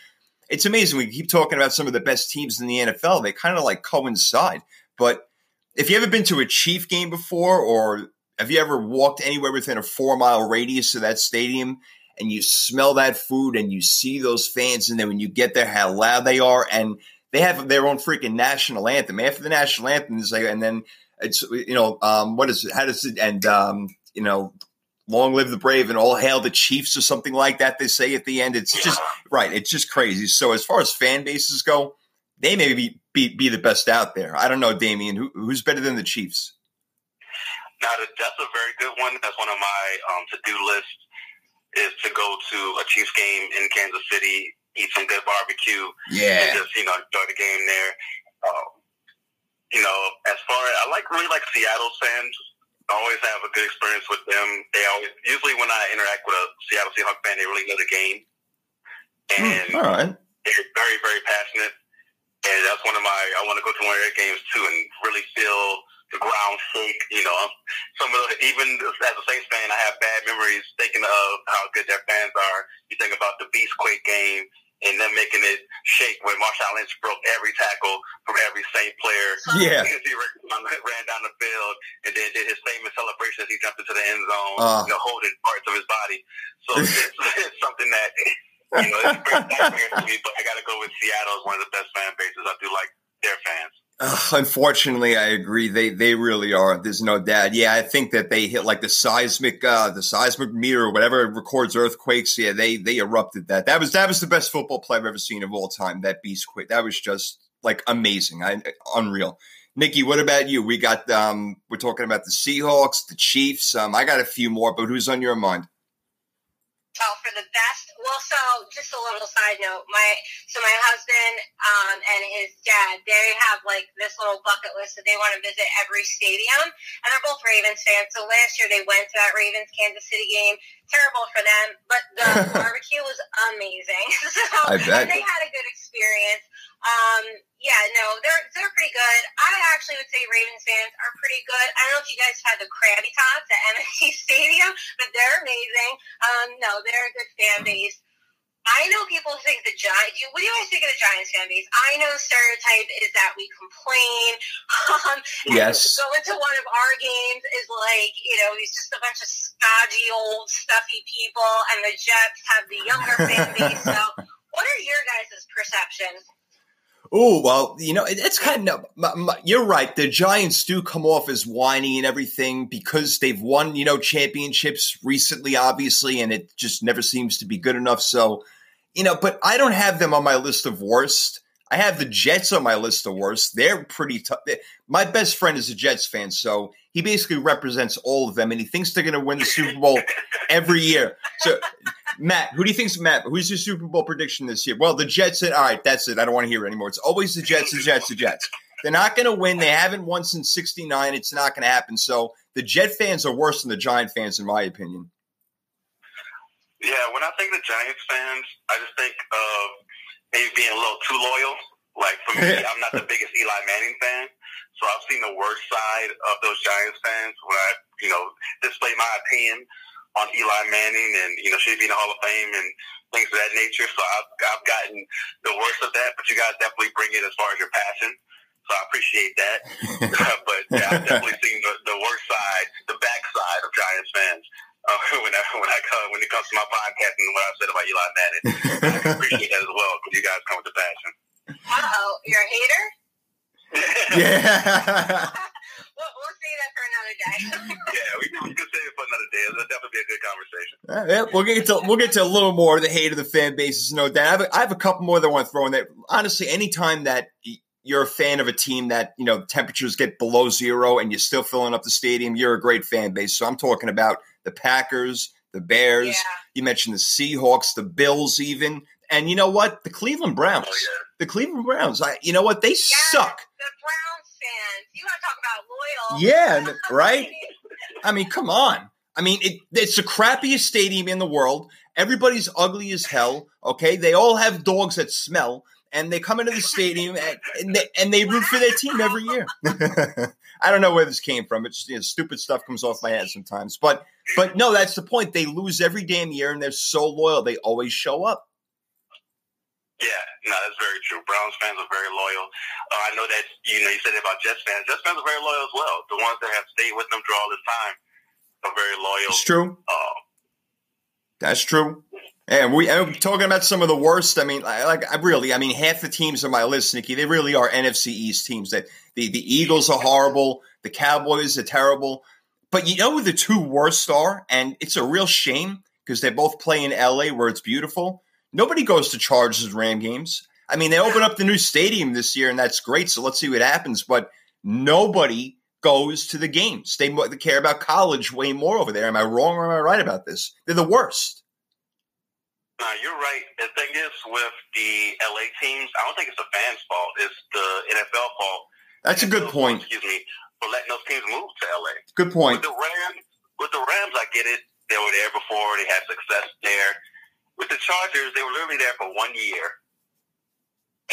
it's amazing. We keep talking about some of the best teams in the N F L. They kind of, like, coincide. But if you ever been to a Chief game before or have you ever walked anywhere within a four-mile radius of that stadium and you smell that food and you see those fans and then when you get there, how loud they are and – they have their own freaking national anthem. After the national anthem, it's like, and then it's, you know, um, what is it? How does it, and, um, you know, long live the brave and all hail the Chiefs or something like that they say at the end. It's just, right, it's just crazy. So as far as fan bases go, they may be, be, be the best out there. I don't know, Damian, who, who's better than the Chiefs? Now, that's a very good one. That's one of my um, to-do lists is to go to a Chiefs game in Kansas City, eat some good barbecue, yeah, and just, you know, enjoy the game there. Um, you know, as far as, I like really like Seattle fans. I always have a good experience with them. They always, usually when I interact with a Seattle Seahawks fan, they really know the game. And mm, all right. They're very, very passionate. And that's one of my, I want to go to one of their games too and really feel the ground shake, you know. Some of the, even as a Saints fan, I have bad memories thinking of how good their fans are. You think about the Beastquake game, and them making it shake when Marshawn Lynch broke every tackle from every Saint player. Yeah. He ran down the field and then did his famous celebration as he jumped into the end zone, uh. you know, holding parts of his body. So it's, it's something that, you know, it's very nightmare to me, but I got to go with Seattle as one of the best fan bases. I do like their fans. Uh, unfortunately, I agree. They they really are. There's no doubt. Yeah, I think that they hit like the seismic, uh, the seismic meter or whatever records earthquakes. Yeah, they they erupted that. That was that was the best football play I've ever seen of all time. That beast quit. That was just like amazing. I, unreal. Nikki, what about you? We got um, we're talking about the Seahawks, the Chiefs. Um, I got a few more, but who's on your mind? felt for the best. Well, so just a little side note, my so my husband um, and his dad, they have like this little bucket list that they want to visit every stadium, and they're both Ravens fans. So last year they went to that Ravens Kansas City game. Terrible for them, but the barbecue was amazing. So I bet. And they had a good experience. Um, yeah, no, they're they're pretty good. I actually would say Ravens fans are pretty good. I don't know if you guys had the Krabby Tots at M S G Stadium, but they're amazing. Um, no, they're a good fan base. I know people think the Giants, what do you guys think of the Giants fan base? I know the stereotype is that we complain. Um, and yes. Going to one of our games is like, you know, he's just a bunch of stodgy, old, stuffy people, and the Jets have the younger fan base. So what are your guys' perceptions? Oh, well, you know, it, it's kind of, my, my, you're right. The Giants do come off as whiny and everything because they've won, you know, championships recently, obviously, and it just never seems to be good enough. So, you know, but I don't have them on my list of worst. I have the Jets on my list of worst. They're pretty tough. They, my best friend is a Jets fan, so he basically represents all of them, and he thinks they're going to win the Super Bowl every year. So, Matt, who do you think's Matt? Who's your Super Bowl prediction this year? Well, the Jets. And, all right, that's it. I don't want to hear it anymore. It's always the Jets, the Jets, the Jets. They're not going to win. They haven't won since sixty-nine. It's not going to happen. So the Jet fans are worse than the Giant fans, in my opinion. Yeah, when I think the Giants fans, I just think of maybe being a little too loyal. Like, for me, I'm not the biggest Eli Manning fan. So I've seen the worst side of those Giants fans when I, you know, display my opinion on Eli Manning and, you know, should be in the Hall of Fame and things of that nature. So I've, I've gotten the worst of that, but you guys definitely bring it as far as your passion. So I appreciate that. But yeah, I've definitely seen the, the worst side, the backside of Giants fans uh, when, I, when, I come, when it comes to my podcast and what I've said about Eli Manning. I appreciate that as well because you guys come with the passion. Uh-oh, you're a hater? Yeah. We'll, we'll save that for another day. Yeah, we, we can save it for another day. That'll definitely be a good conversation. Right, yeah, we'll get to we'll get to a little more of the hate of the fan bases. No doubt. I have a, I have a couple more that I want to throw in there. Honestly, anytime that you're a fan of a team that, you know, temperatures get below zero and you're still filling up the stadium, you're a great fan base. So I'm talking about the Packers, the Bears. Yeah. You mentioned the Seahawks, the Bills even. And you know what? The Cleveland Browns. Oh, yeah. The Cleveland Browns. I, you know what? They yeah, suck. The Browns fans. You want to talk about loyal. Yeah, right? I mean, come on. I mean, it, it's the crappiest stadium in the world. Everybody's ugly as hell, okay? They all have dogs that smell, and they come into the stadium, and, and, they, and they root for their team every year. I don't know where this came from. It's just, you know, stupid stuff comes off my head sometimes. But, but no, that's the point. They lose every damn year, and they're so loyal. They always show up. Yeah, no, that's very true. Browns fans are very loyal. Uh, I know that, you know, you said about Jets fans. Jets fans are very loyal as well. The ones that have stayed with them through all this time are very loyal. That's true. Uh, that's true. And we, I'm talking about some of the worst. I mean, I, like, I really, I mean, half the teams on my list, Nikki, they really are N F C East teams. That the, the Eagles are horrible. The Cowboys are terrible. But you know who the two worst are? And it's a real shame because they both play in L A where it's beautiful. Nobody goes to Chargers Ram games. I mean, they open up the new stadium this year, and that's great, so let's see what happens. But nobody goes to the games. They, they care about college way more over there. Am I wrong or am I right about this? They're the worst. No, uh, you're right. The thing is, with the L A teams, I don't think it's the fans' fault. It's the N F L fault. That's a good point. Excuse me, for letting those teams move to L A. Good point. With the Rams, with the Rams, I get it. They were there before. They had success there. With the Chargers, they were literally there for one year.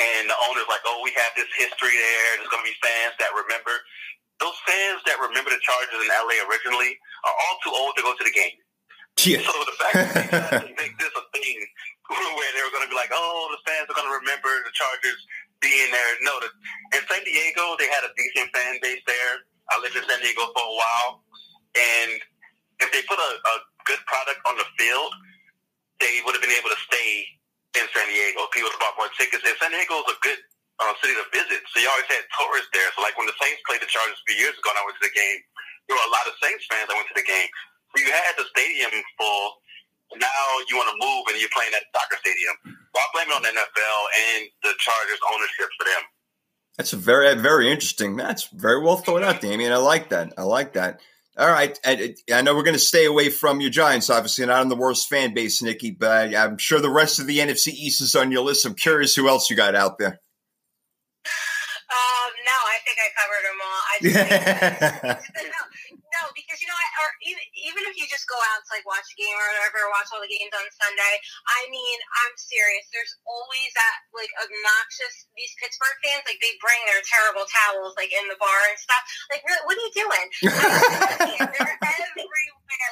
And the owner's like, oh, we have this history there. There's going to be fans that remember. Those fans that remember the Chargers in L A originally are all too old to go to the game. Yeah. So the fact that they had to make this a thing where they were going to be like, oh, the fans are going to remember the Chargers being there. No, the, in San Diego, they had a decent fan base there. I lived in San Diego for a while. And if they put a, a good product on the field, they would have been able to stay in San Diego. People would have bought more tickets. And San Diego is a good uh, city to visit, so you always had tourists there. So, like, when the Saints played the Chargers a few years ago and I went to the game, there were a lot of Saints fans that went to the game. So you had the stadium full. Now you want to move, and you're playing at the soccer stadium. So I blame it on the N F L and the Chargers ownership for them. That's a very, very interesting. That's very well thought out, Damian. I like that. I like that. All right. I, I know we're going to stay away from your Giants, obviously, not on the worst fan base, Nikki, but I, I'm sure the rest of the N F C East is on your list. I'm curious who else you got out there. Um, no, I think I covered them all. I just, no, no, because, you know, I, or even, even if you just go out to, like, watch a game or whatever, watch all the games on Sunday, I mean, I'm serious. There's always that, like, obnoxious, these Pittsburgh fans, like, they bring their terrible towels, like, in the bar and stuff. Like, really, what are you doing? They're everywhere,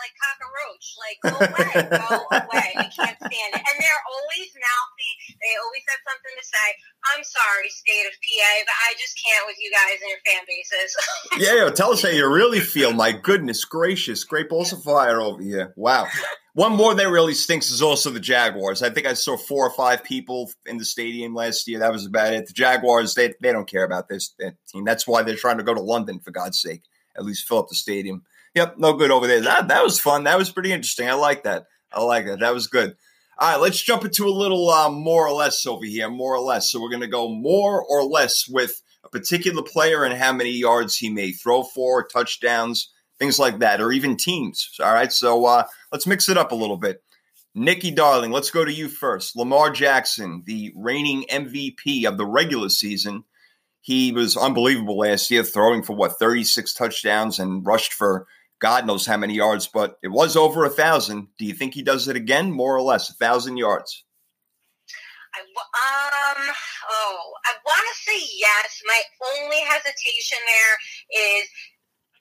like, cockroach. Like, go away, go away. I can't stand it. And they're always mouthy. They always have something to say. I'm sorry, state of P A, but I just can't with you guys and your fan bases. yeah, yo, tell us how you really feel. My goodness gracious. Great balls of fire over here. Wow. One more that really stinks is also the Jaguars. I think I saw four or five people in the stadium last year. That was about it. The Jaguars, they they don't care about this team. That's why they're trying to go to London, for God's sake, at least fill up the stadium. Yep, no good over there. That, that was fun. That was pretty interesting. I like that. I like that. That was good. All right, let's jump into a little uh, more or less over here, more or less. So we're going to go more or less with a particular player and how many yards he may throw for, touchdowns, things like that, or even teams. All right, so uh, let's mix it up a little bit. Nikki, darling, let's go to you first. Lamar Jackson, the reigning M V P of the regular season. He was unbelievable last year, throwing for, what, thirty-six touchdowns and rushed for God knows how many yards, but it was over a thousand. Do you think he does it again, more or less, a thousand yards? I, um, oh, I want to say yes. My only hesitation there is,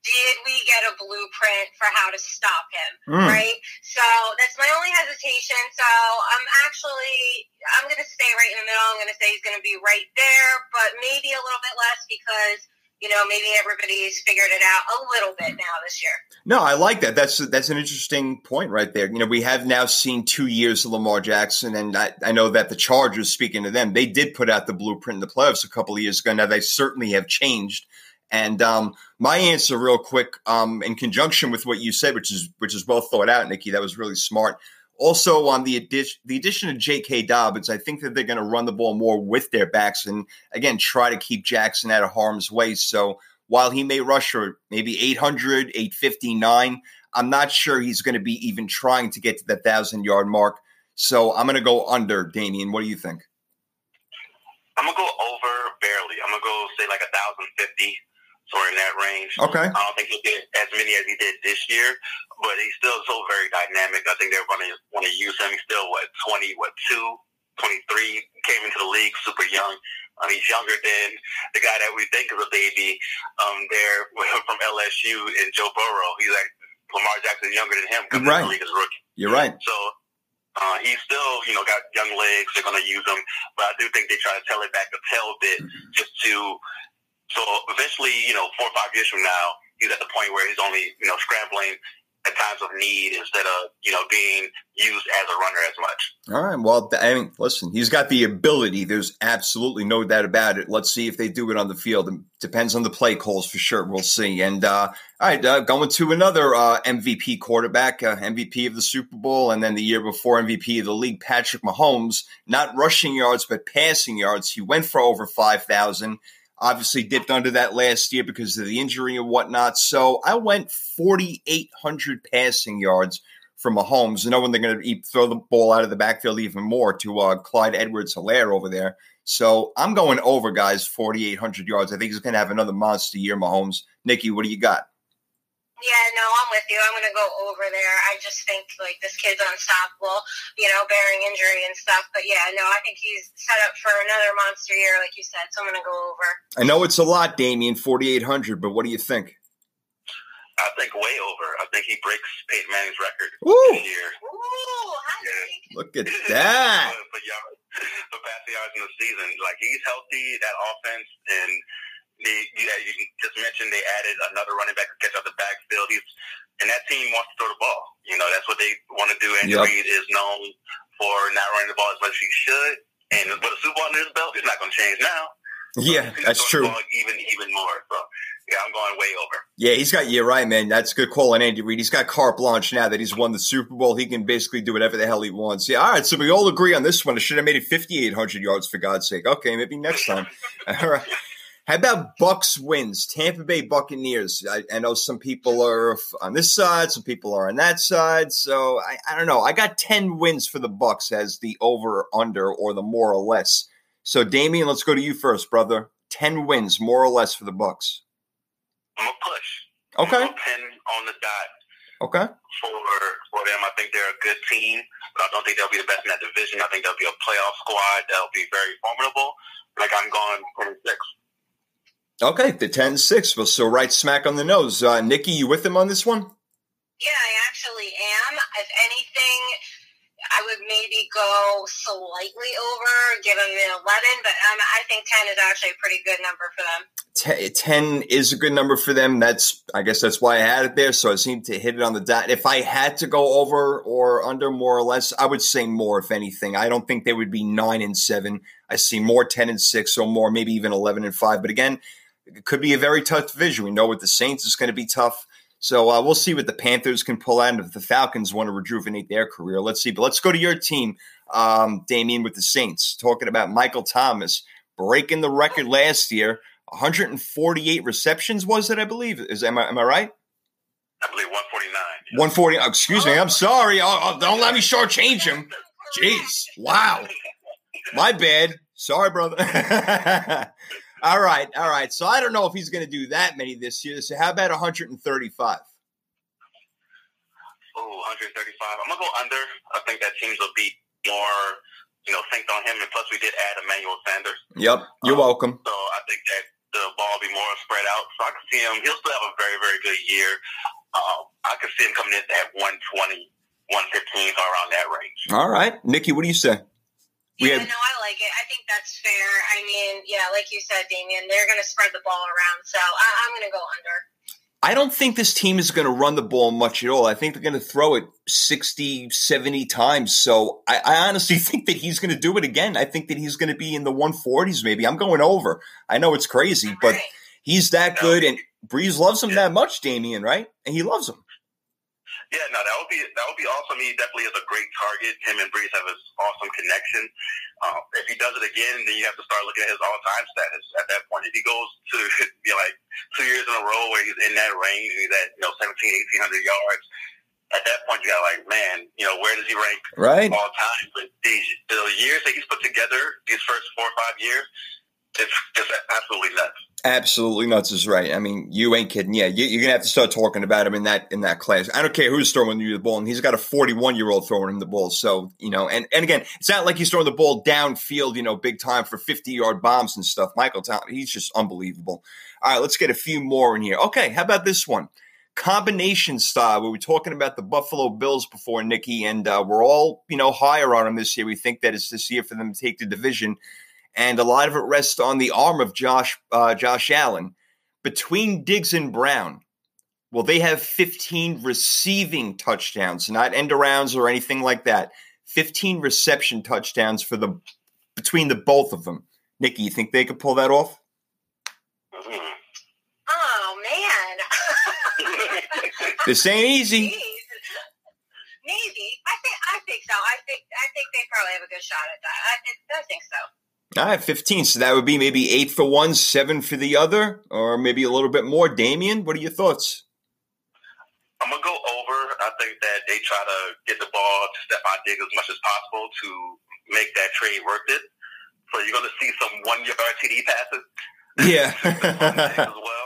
did we get a blueprint for how to stop him? Mm. Right. So that's my only hesitation. So I'm actually, I'm going to stay right in the middle. I'm going to say he's going to be right there, but maybe a little bit less because, you know, maybe everybody's figured it out a little bit now this year. No, I like that. That's that's an interesting point right there. You know, we have now seen two years of Lamar Jackson, and I, I know that the Chargers, speaking to them, they did put out the blueprint in the playoffs a couple of years ago. Now, they certainly have changed. And um, my answer real quick, um, in conjunction with what you said, which is which is well thought out, Nikki, that was really smart. Also, on the addition, the addition of J K. Dobbins, I think that they're going to run the ball more with their backs and, again, try to keep Jackson out of harm's way. So while he may rush for maybe eight hundred, eight fifty-nine, I'm not sure he's going to be even trying to get to that one thousand-yard mark. So I'm going to go under, Damian. What do you think? I'm going to go over barely. I'm going to go, say, like one thousand fifty. Or in that range. Okay. I don't think he'll get as many as he did this year, but he's still so very dynamic. I think they're going to want to use him. He's still, what, twenty, what, two, twenty-three, came into the league super young. Um, he's younger than the guy that we think is a baby um, there from L S U and Joe Burrow. He's like, Lamar Jackson's younger than him because right. he's a rookie. You're right. So uh, he's still, you know, got young legs. They're going to use him, but I do think they try to tell it back a tail bit just to. So eventually, you know, four or five years from now, he's at the point where he's only, you know, scrambling at times of need instead of, you know, being used as a runner as much. All right. Well, I mean, listen, he's got the ability. There's absolutely no doubt about it. Let's see if they do it on the field. It depends on the play calls for sure. We'll see. And uh, all right, uh, going to another uh, M V P quarterback, uh, M V P of the Super Bowl, and then the year before M V P of the league, Patrick Mahomes. Not rushing yards, but passing yards. He went for over five thousand. Obviously dipped under that last year because of the injury and whatnot. So I went forty-eight hundred passing yards from Mahomes. Knowing they're going to throw the ball out of the backfield even more to uh, Clyde Edwards-Helaire over there. So I'm going over, guys, forty-eight hundred yards. I think he's going to have another monster year, Mahomes. Nikki, what do you got? Yeah, no, I'm with you. I'm going to go over there. I just think, like, this kid's unstoppable, you know, bearing injury and stuff. But, yeah, no, I think he's set up for another monster year, like you said, so I'm going to go over. I know it's a lot, Damian, forty-eight hundred, but what do you think? I think way over. I think he breaks Peyton Manning's record Ooh. this year. Ooh, I think. Yeah. Look at that. for, yards, for passing yards in the season. Like, he's healthy, that offense, and – They, yeah, you just mentioned they added another running back to catch out the backfield. He's, and that team wants to throw the ball. You know, that's what they want to do. Andy yep. Reid is known for not running the ball as much as he should. And with a Super Bowl under his belt, it's not going to change now. Yeah, so that's true. Even even more. So, yeah, I'm going way over. Yeah, he's got – you're right, man. That's a good call on Andy Reid. He's got carte blanche now that he's won the Super Bowl. He can basically do whatever the hell he wants. Yeah, all right, so we all agree on this one. I should have made it fifty-eight hundred yards, for God's sake. Okay, maybe next time. All right. How about Bucks wins? Tampa Bay Buccaneers. I, I know some people are on this side, some people are on that side. So I, I don't know. I got ten wins for the Bucks as the over or under or the more or less. So, Damian, let's go to you first, brother. ten wins, more or less, for the Bucks. I'm going to push. Okay. I'm ten on the dot. Okay. For, for them, I think they're a good team, but I don't think they'll be the best in that division. I think they'll be a playoff squad that'll be very formidable. Like, I'm going twenty-six. Okay, the ten six. Well, so right smack on the nose. Uh, Nikki, you with them on this one? Yeah, I actually am. If anything, I would maybe go slightly over, give them an eleven, but um, I think ten is actually a pretty good number for them. ten is a good number for them. That's, I guess that's why I had it there, so I seemed to hit it on the dot. If I had to go over or under more or less, I would say more, if anything. I don't think they would be nine and seven. I see more ten and six or more, maybe even eleven and five. But again, it could be a very tough division. We know with the Saints it's going to be tough. So uh, we'll see what the Panthers can pull out, and if the Falcons want to rejuvenate their career. Let's see. But let's go to your team, um, Damian, with the Saints, talking about Michael Thomas breaking the record last year. one hundred forty-eight receptions was it, I believe. Is Am I, am I right? I believe one forty-nine. Yeah. one forty. Oh, excuse me. I'm sorry. Oh, oh, don't let me shortchange him. Jeez. Wow. My bad. Sorry, brother. All right, all right. So I don't know if he's going to do that many this year. So how about one hundred thirty-five? Oh, one hundred thirty-five. I'm going to go under. I think that teams will be more, you know, synced on him. And plus, we did add Emmanuel Sanders. Yep, you're um, welcome. So I think that the ball will be more spread out. So I can see him. He'll still have a very, very good year. Um, I can see him coming in at one twenty, one fifteen, or around that range. All right. Nikki, what do you say? We yeah, had- no, I like it. I think that's fair. I mean, yeah, like you said, Damian, they're going to spread the ball around, so I- I'm going to go under. I don't think this team is going to run the ball much at all. I think they're going to throw it sixty, seventy times, so I, I honestly think that he's going to do it again. I think that he's going to be in the one forties maybe. I'm going over. I know it's crazy, all but right. He's that good, and Breeze loves him that much, Damian, right? And he loves him. Yeah, no, that would be that would be awesome. He definitely is a great target. Him and Brees have an awesome connection. Um, if he does it again, then you have to start looking at his all-time status at that point. If he goes to be you know, like two years in a row where he's in that range, he's at you know seventeen, eighteen hundred yards. At that point, you got like, man, you know, where does he rank right all time? But these the years that he's put together, these first four or five years, it's just absolutely nuts. Absolutely nuts is right. I mean, you ain't kidding. Yeah, you, you're going to have to start talking about him in that in that class. I don't care who's throwing you the ball, and he's got a forty-one-year-old throwing him the ball. So, you know, and, and again, it's not like he's throwing the ball downfield, you know, big time for fifty-yard bombs and stuff. Michael Thomas, he's just unbelievable. All right, let's get a few more in here. Okay, how about this one? Combination style. We were talking about the Buffalo Bills before, Nikki, and uh, we're all, you know, higher on them this year. We think that it's this year for them to take the division. And a lot of it rests on the arm of Josh uh, Josh Allen. Between Diggs and Brown, will they have fifteen receiving touchdowns, not end arounds or anything like that? fifteen reception touchdowns for the between the both of them. Nikki, you think they could pull that off? Oh, man. This ain't easy. Jeez. Maybe. I think, I think so. I think, I think they probably have a good shot at that. I think, I think so. All right, fifteen. So that would be maybe eight for one, seven for the other, or maybe a little bit more. Damian, what are your thoughts? I'm going to go over. I think that they try to get the ball to Stephon Diggs as much as possible to make that trade worth it. So you're going to see some one-yard T D passes. Yeah. as well.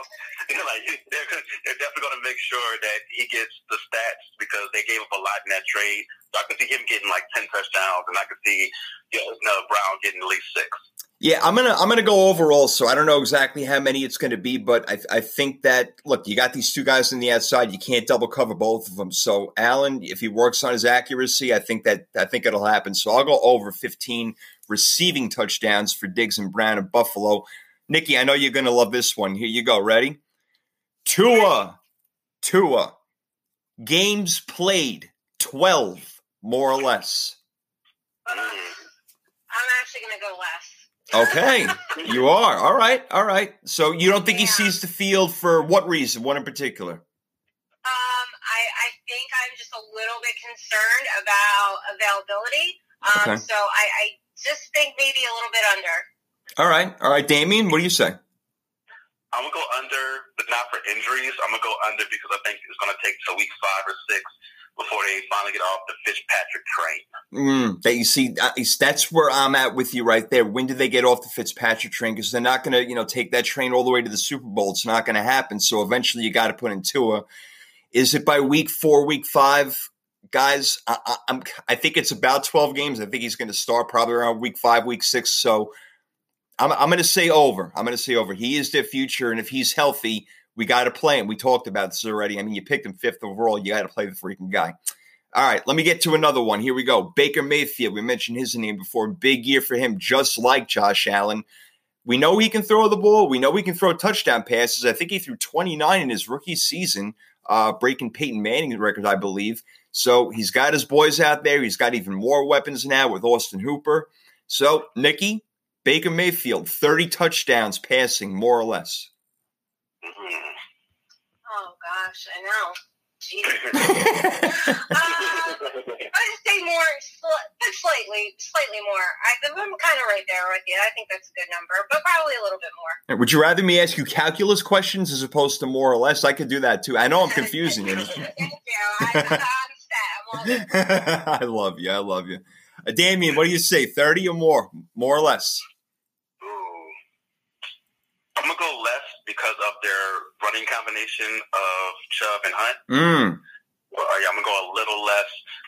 Like, they're, they're definitely going to make sure that he gets the stats because they gave up a lot in that trade. So I could see him getting like ten touchdowns, and I could see you know, Brown getting at least six. Yeah, I'm gonna I'm gonna go over also. I don't know exactly how many it's going to be, but I I think that look, you got these two guys on the outside. You can't double cover both of them. So Allen, if he works on his accuracy, I think that I think it'll happen. So I'll go over fifteen receiving touchdowns for Diggs and Brown and Buffalo. Nikki, I know you're going to love this one. Here you go. Ready? Tua, Tua, games played, twelve, more or less. Um, I'm actually going to go less. Okay, you are. All right, all right. So you don't think yeah. he sees the field for what reason, one in particular? Um, I, I think I'm just a little bit concerned about availability. Um, okay. So I, I just think maybe a little bit under. All right, all right. Damian, what do you say? I'm going to go under, but not for injuries. I'm going to go under because I think it's going to take till week five or six before they finally get off the Fitzpatrick train. Mm, that you see, that's where I'm at with you right there. When do they get off the Fitzpatrick train? Because they're not going to, you know, take that train all the way to the Super Bowl. It's not going to happen. So eventually you got to put in Tua. Is it by week four, week five? Guys, I, I, I'm, I think it's about twelve games. I think he's going to start probably around week five, week six. So I'm, I'm going to say over. I'm going to say over. He is their future, and if he's healthy, we got to play him. We talked about this already. I mean, you picked him fifth overall. You got to play the freaking guy. All right, let me get to another one. Here we go. Baker Mayfield. We mentioned his name before. Big year for him, just like Josh Allen. We know he can throw the ball. We know he can throw touchdown passes. I think he threw twenty-nine in his rookie season, uh, breaking Peyton Manning's record, I believe. So he's got his boys out there. He's got even more weapons now with Austin Hooper. So, Nikki, Baker Mayfield, thirty touchdowns passing, more or less. Mm-hmm. Oh, gosh, I know. Jesus. uh, I just say more, sl- slightly, slightly more. I, I'm kind of right there with you. I think that's a good number, but probably a little bit more. Would you rather me ask you calculus questions as opposed to more or less? I could do that, too. I know I'm confusing you. Thank you. I, I'm sad. I'm all good. I love you. I love you. Uh, Damian, what do you say? thirty or more? More or less? Ooh. I'm going to go less because of their running combination of Chubb and Hunt. Mm. Well, I'm going to go a little less,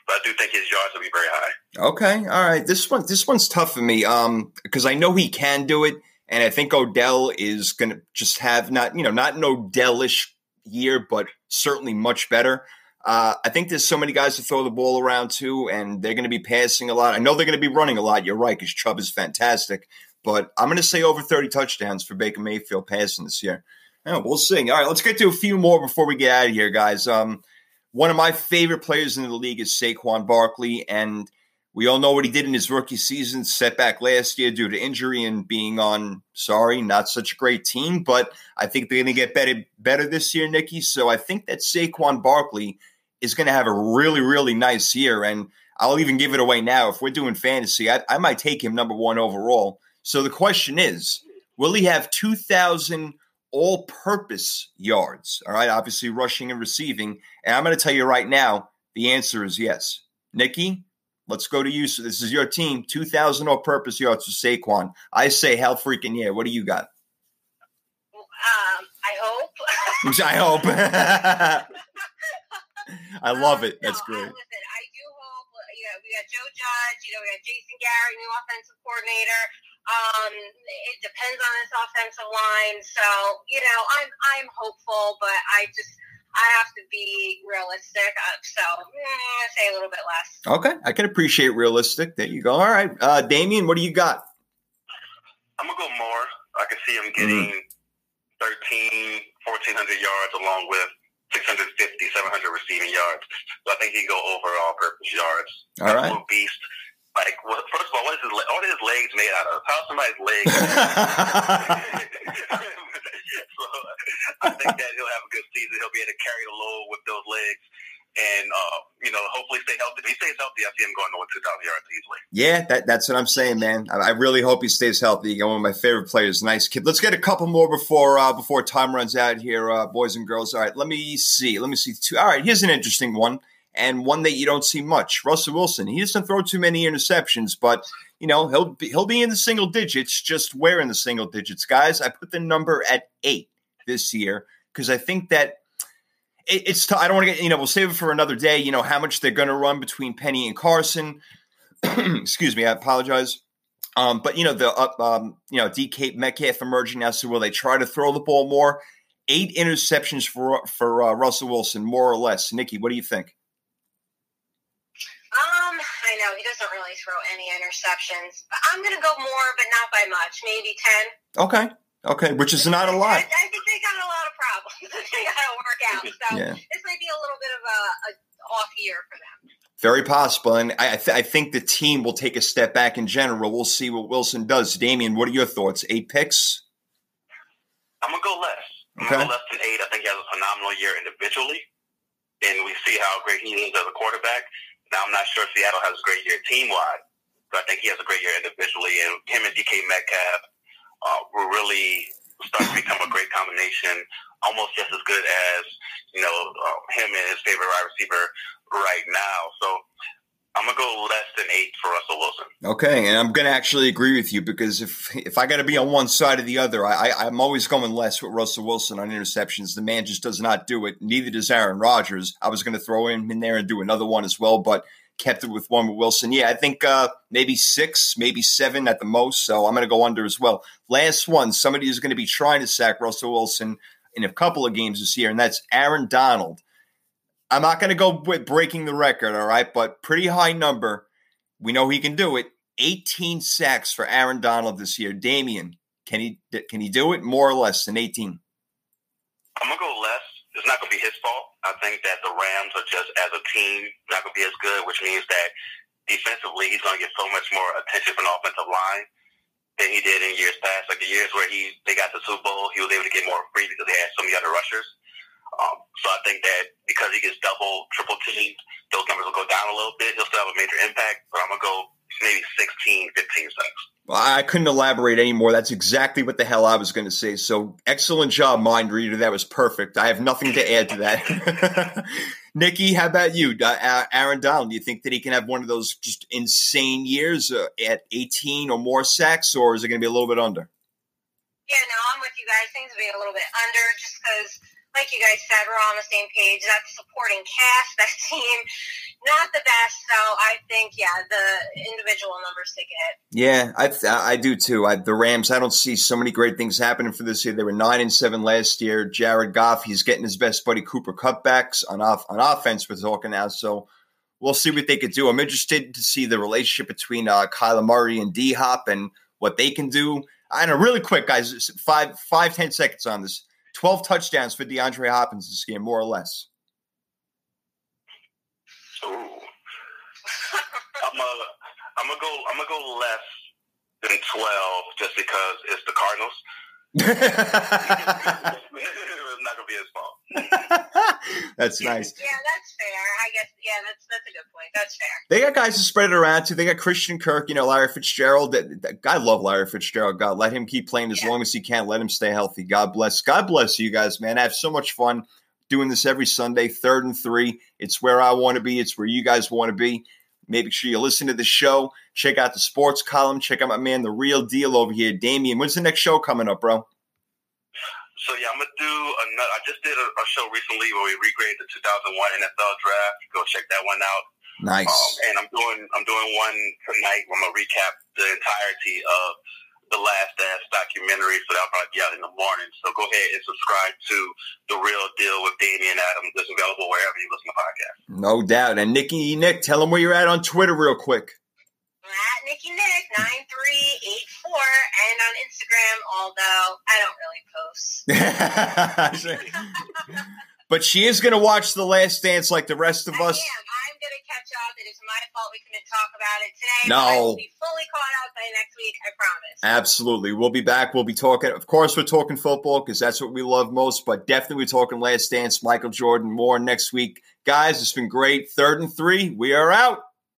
but I do think his yards will be very high. Okay. All right. This one, this one's tough for me um, because I know he can do it, and I think Odell is going to just have not, you know, not an Odell-ish year, but certainly much better. Uh, I think there's so many guys to throw the ball around to, and they're going to be passing a lot. I know they're going to be running a lot. You're right, because Chubb is fantastic. But I'm going to say over thirty touchdowns for Baker Mayfield passing this year. Yeah, we'll see. All right, let's get to a few more before we get out of here, guys. Um, one of my favorite players in the league is Saquon Barkley, and we all know what he did in his rookie season, setback last year due to injury and being on, sorry, not such a great team. But I think they're going to get better, better this year, Nikki. So I think that Saquon Barkley is going to have a really, really nice year. And I'll even give it away now. If we're doing fantasy, I, I might take him number one overall. So the question is, will he have two thousand all-purpose yards? All right, obviously rushing and receiving. And I'm going to tell you right now, the answer is yes. Nikki, let's go to you. So this is your team, two thousand all-purpose yards for Saquon. I say, hell freaking yeah. What do you got? Um, I hope. I hope. I love it. Um, That's no, great. I, listen, I do hope, you know, we got Joe Judge, you know, we got Jason Garrett, new offensive coordinator. Um, it depends on this offensive line. So, you know, I'm I'm hopeful, but I just I have to be realistic. So I'm going to say a little bit less. Okay. I can appreciate realistic. There you go. All right. Uh, Damian, what do you got? I'm going to go more. I can see him getting mm-hmm. thirteen, fourteen hundred yards along with six fifty, seven hundred receiving yards. So I think he can go over all-purpose yards. All That's right. A little beast. Like, well, first of all, what is his, what is his legs made out of? How somebody's legs? So I think that he'll have a good season. He'll be able to carry the load with those legs. And, uh, you know, hopefully stay healthy. If he stays healthy, I see him going over two thousand yards easily. Yeah, that, that's what I'm saying, man. I, I really hope he stays healthy. One of my favorite players. Nice kid. Let's get a couple more before uh, before time runs out here, uh, boys and girls. All right, let me see. Let me see. Two. All right, here's an interesting one, and one that you don't see much. Russell Wilson, he doesn't throw too many interceptions, but, you know, he'll be, he'll be in the single digits, just where in the single digits. Guys, I put the number at eight this year because I think that It's. T- I don't want to get, you know, we'll save it for another day, you know, how much they're going to run between Penny and Carson. Excuse me. I apologize. Um, but, you know, the, uh, um, you know, D K Metcalf emerging now. So will they try to throw the ball more? Eight interceptions for, for uh, Russell Wilson, more or less. Nikki, what do you think? Um, I know he doesn't really throw any interceptions. I'm going to go more, but not by much. Maybe ten. Okay. Okay, which is not a lot. I, I think they got a lot of problems. They got to work out. So yeah. This might be a little bit of a, a off year for them. Very possible, and I, th- I think the team will take a step back in general. We'll see what Wilson does. Damian, what are your thoughts? Eight picks? I'm gonna go less. I'm okay. gonna go less than eight. I think he has a phenomenal year individually, and we see how great he is as a quarterback. Now, I'm not sure if Seattle has a great year team-wide, but I think he has a great year individually, and him and D K Metcalf. Uh, we're really we started to become a great combination, almost just as good as, you know, uh, him and his favorite wide receiver right now. So I'm going to go less than eight for Russell Wilson. Okay, and I'm going to actually agree with you, because if if I got to be on one side or the other, I, I, I'm always going less with Russell Wilson on interceptions. The man just does not do it. Neither does Aaron Rodgers. I was going to throw him in there and do another one as well, but kept it with one with Wilson. Yeah, I think uh, maybe six, maybe seven at the most, so I'm going to go under as well. Last one, somebody who's going to be trying to sack Russell Wilson in a couple of games this year, and that's Aaron Donald. I'm not going to go with breaking the record, all right, but pretty high number. We know he can do it. eighteen sacks for Aaron Donald this year. Damian, can he can he do it more or less than eighteen? I'm going to go less. It's not going to be his fault. I think that the Rams are just, as a team, not going to be as good, which means that defensively he's going to get so much more attention from the offensive line than he did in years past. Like the years where he they got the Super Bowl, he was able to get more free because they had so many other rushers. Um, so I think that because he gets double, triple teamed, those numbers will go down a little bit. He'll still have a major impact, but I'm going to go maybe sixteen, fifteen sacks. Well, I couldn't elaborate anymore. That's exactly what the hell I was going to say. So excellent job, mind reader. That was perfect. I have nothing to add to that. Nikki, how about you? Uh, Aaron Donald, do you think that he can have one of those just insane years uh, at eighteen or more sacks, or is it going to be a little bit under? Yeah, no, I'm with you guys. Things will be a little bit under just because – like you guys said, we're all on the same page. That supporting cast, that team, not the best. So I think, yeah, the individual numbers take a hit. Yeah, I I do too. I, the Rams, I don't see so many great things happening for this year. They were nine and seven last year. Jared Goff, he's getting his best buddy Cooper Kupp back on off on offense. We're talking now, so we'll see what they could do. I'm interested to see the relationship between uh, Kyler Murray and D Hop and what they can do. I don't know. Really quick, guys, five five ten seconds on this. twelve touchdowns for DeAndre Hopkins this game, more or less. Ooh. I'm a, I'm a go, I'm a go less than twelve just because it's the Cardinals. It's not going to be his fault. That's nice. Yeah, that's fair. I guess, yeah, that's that's a good point. That's fair. They got guys to spread it around to. They got Christian Kirk, you know, Larry Fitzgerald. That, that, I love Larry Fitzgerald. God, let him keep playing as yeah. long as he can. Let him stay healthy. God bless. God bless you guys, man. I have so much fun doing this every Sunday, third and three. It's where I want to be. It's where you guys want to be. Make sure you listen to the show. Check out the sports column. Check out my man, The Real Deal over here. Damian, when's the next show coming up, bro? So, yeah, I'm going to do another. I just did a, a show recently where we regraded the two thousand one N F L draft. Go check that one out. Nice. Um, and I'm doing I'm doing one tonight where I'm going to recap the entirety of The Last Dance documentary, so that'll probably be out in the morning. So go ahead and subscribe to The Real Deal with Damian Adams. It's available wherever you listen to podcasts. No doubt. And Nikki Nick, tell them where you're at on Twitter real quick. At Nikki Nick nine three eight four, and on Instagram, although I don't really post. But she is going to watch The Last Dance like the rest of I us. Am. I'm going to catch up. It is my fault we couldn't talk about it today. No. I will be fully caught up by next week, I promise. Absolutely. We'll be back. We'll be talking. Of course, we're talking football because that's what we love most, but definitely we're talking Last Dance, Michael Jordan, more next week. Guys, it's been great. Third and three, we are out.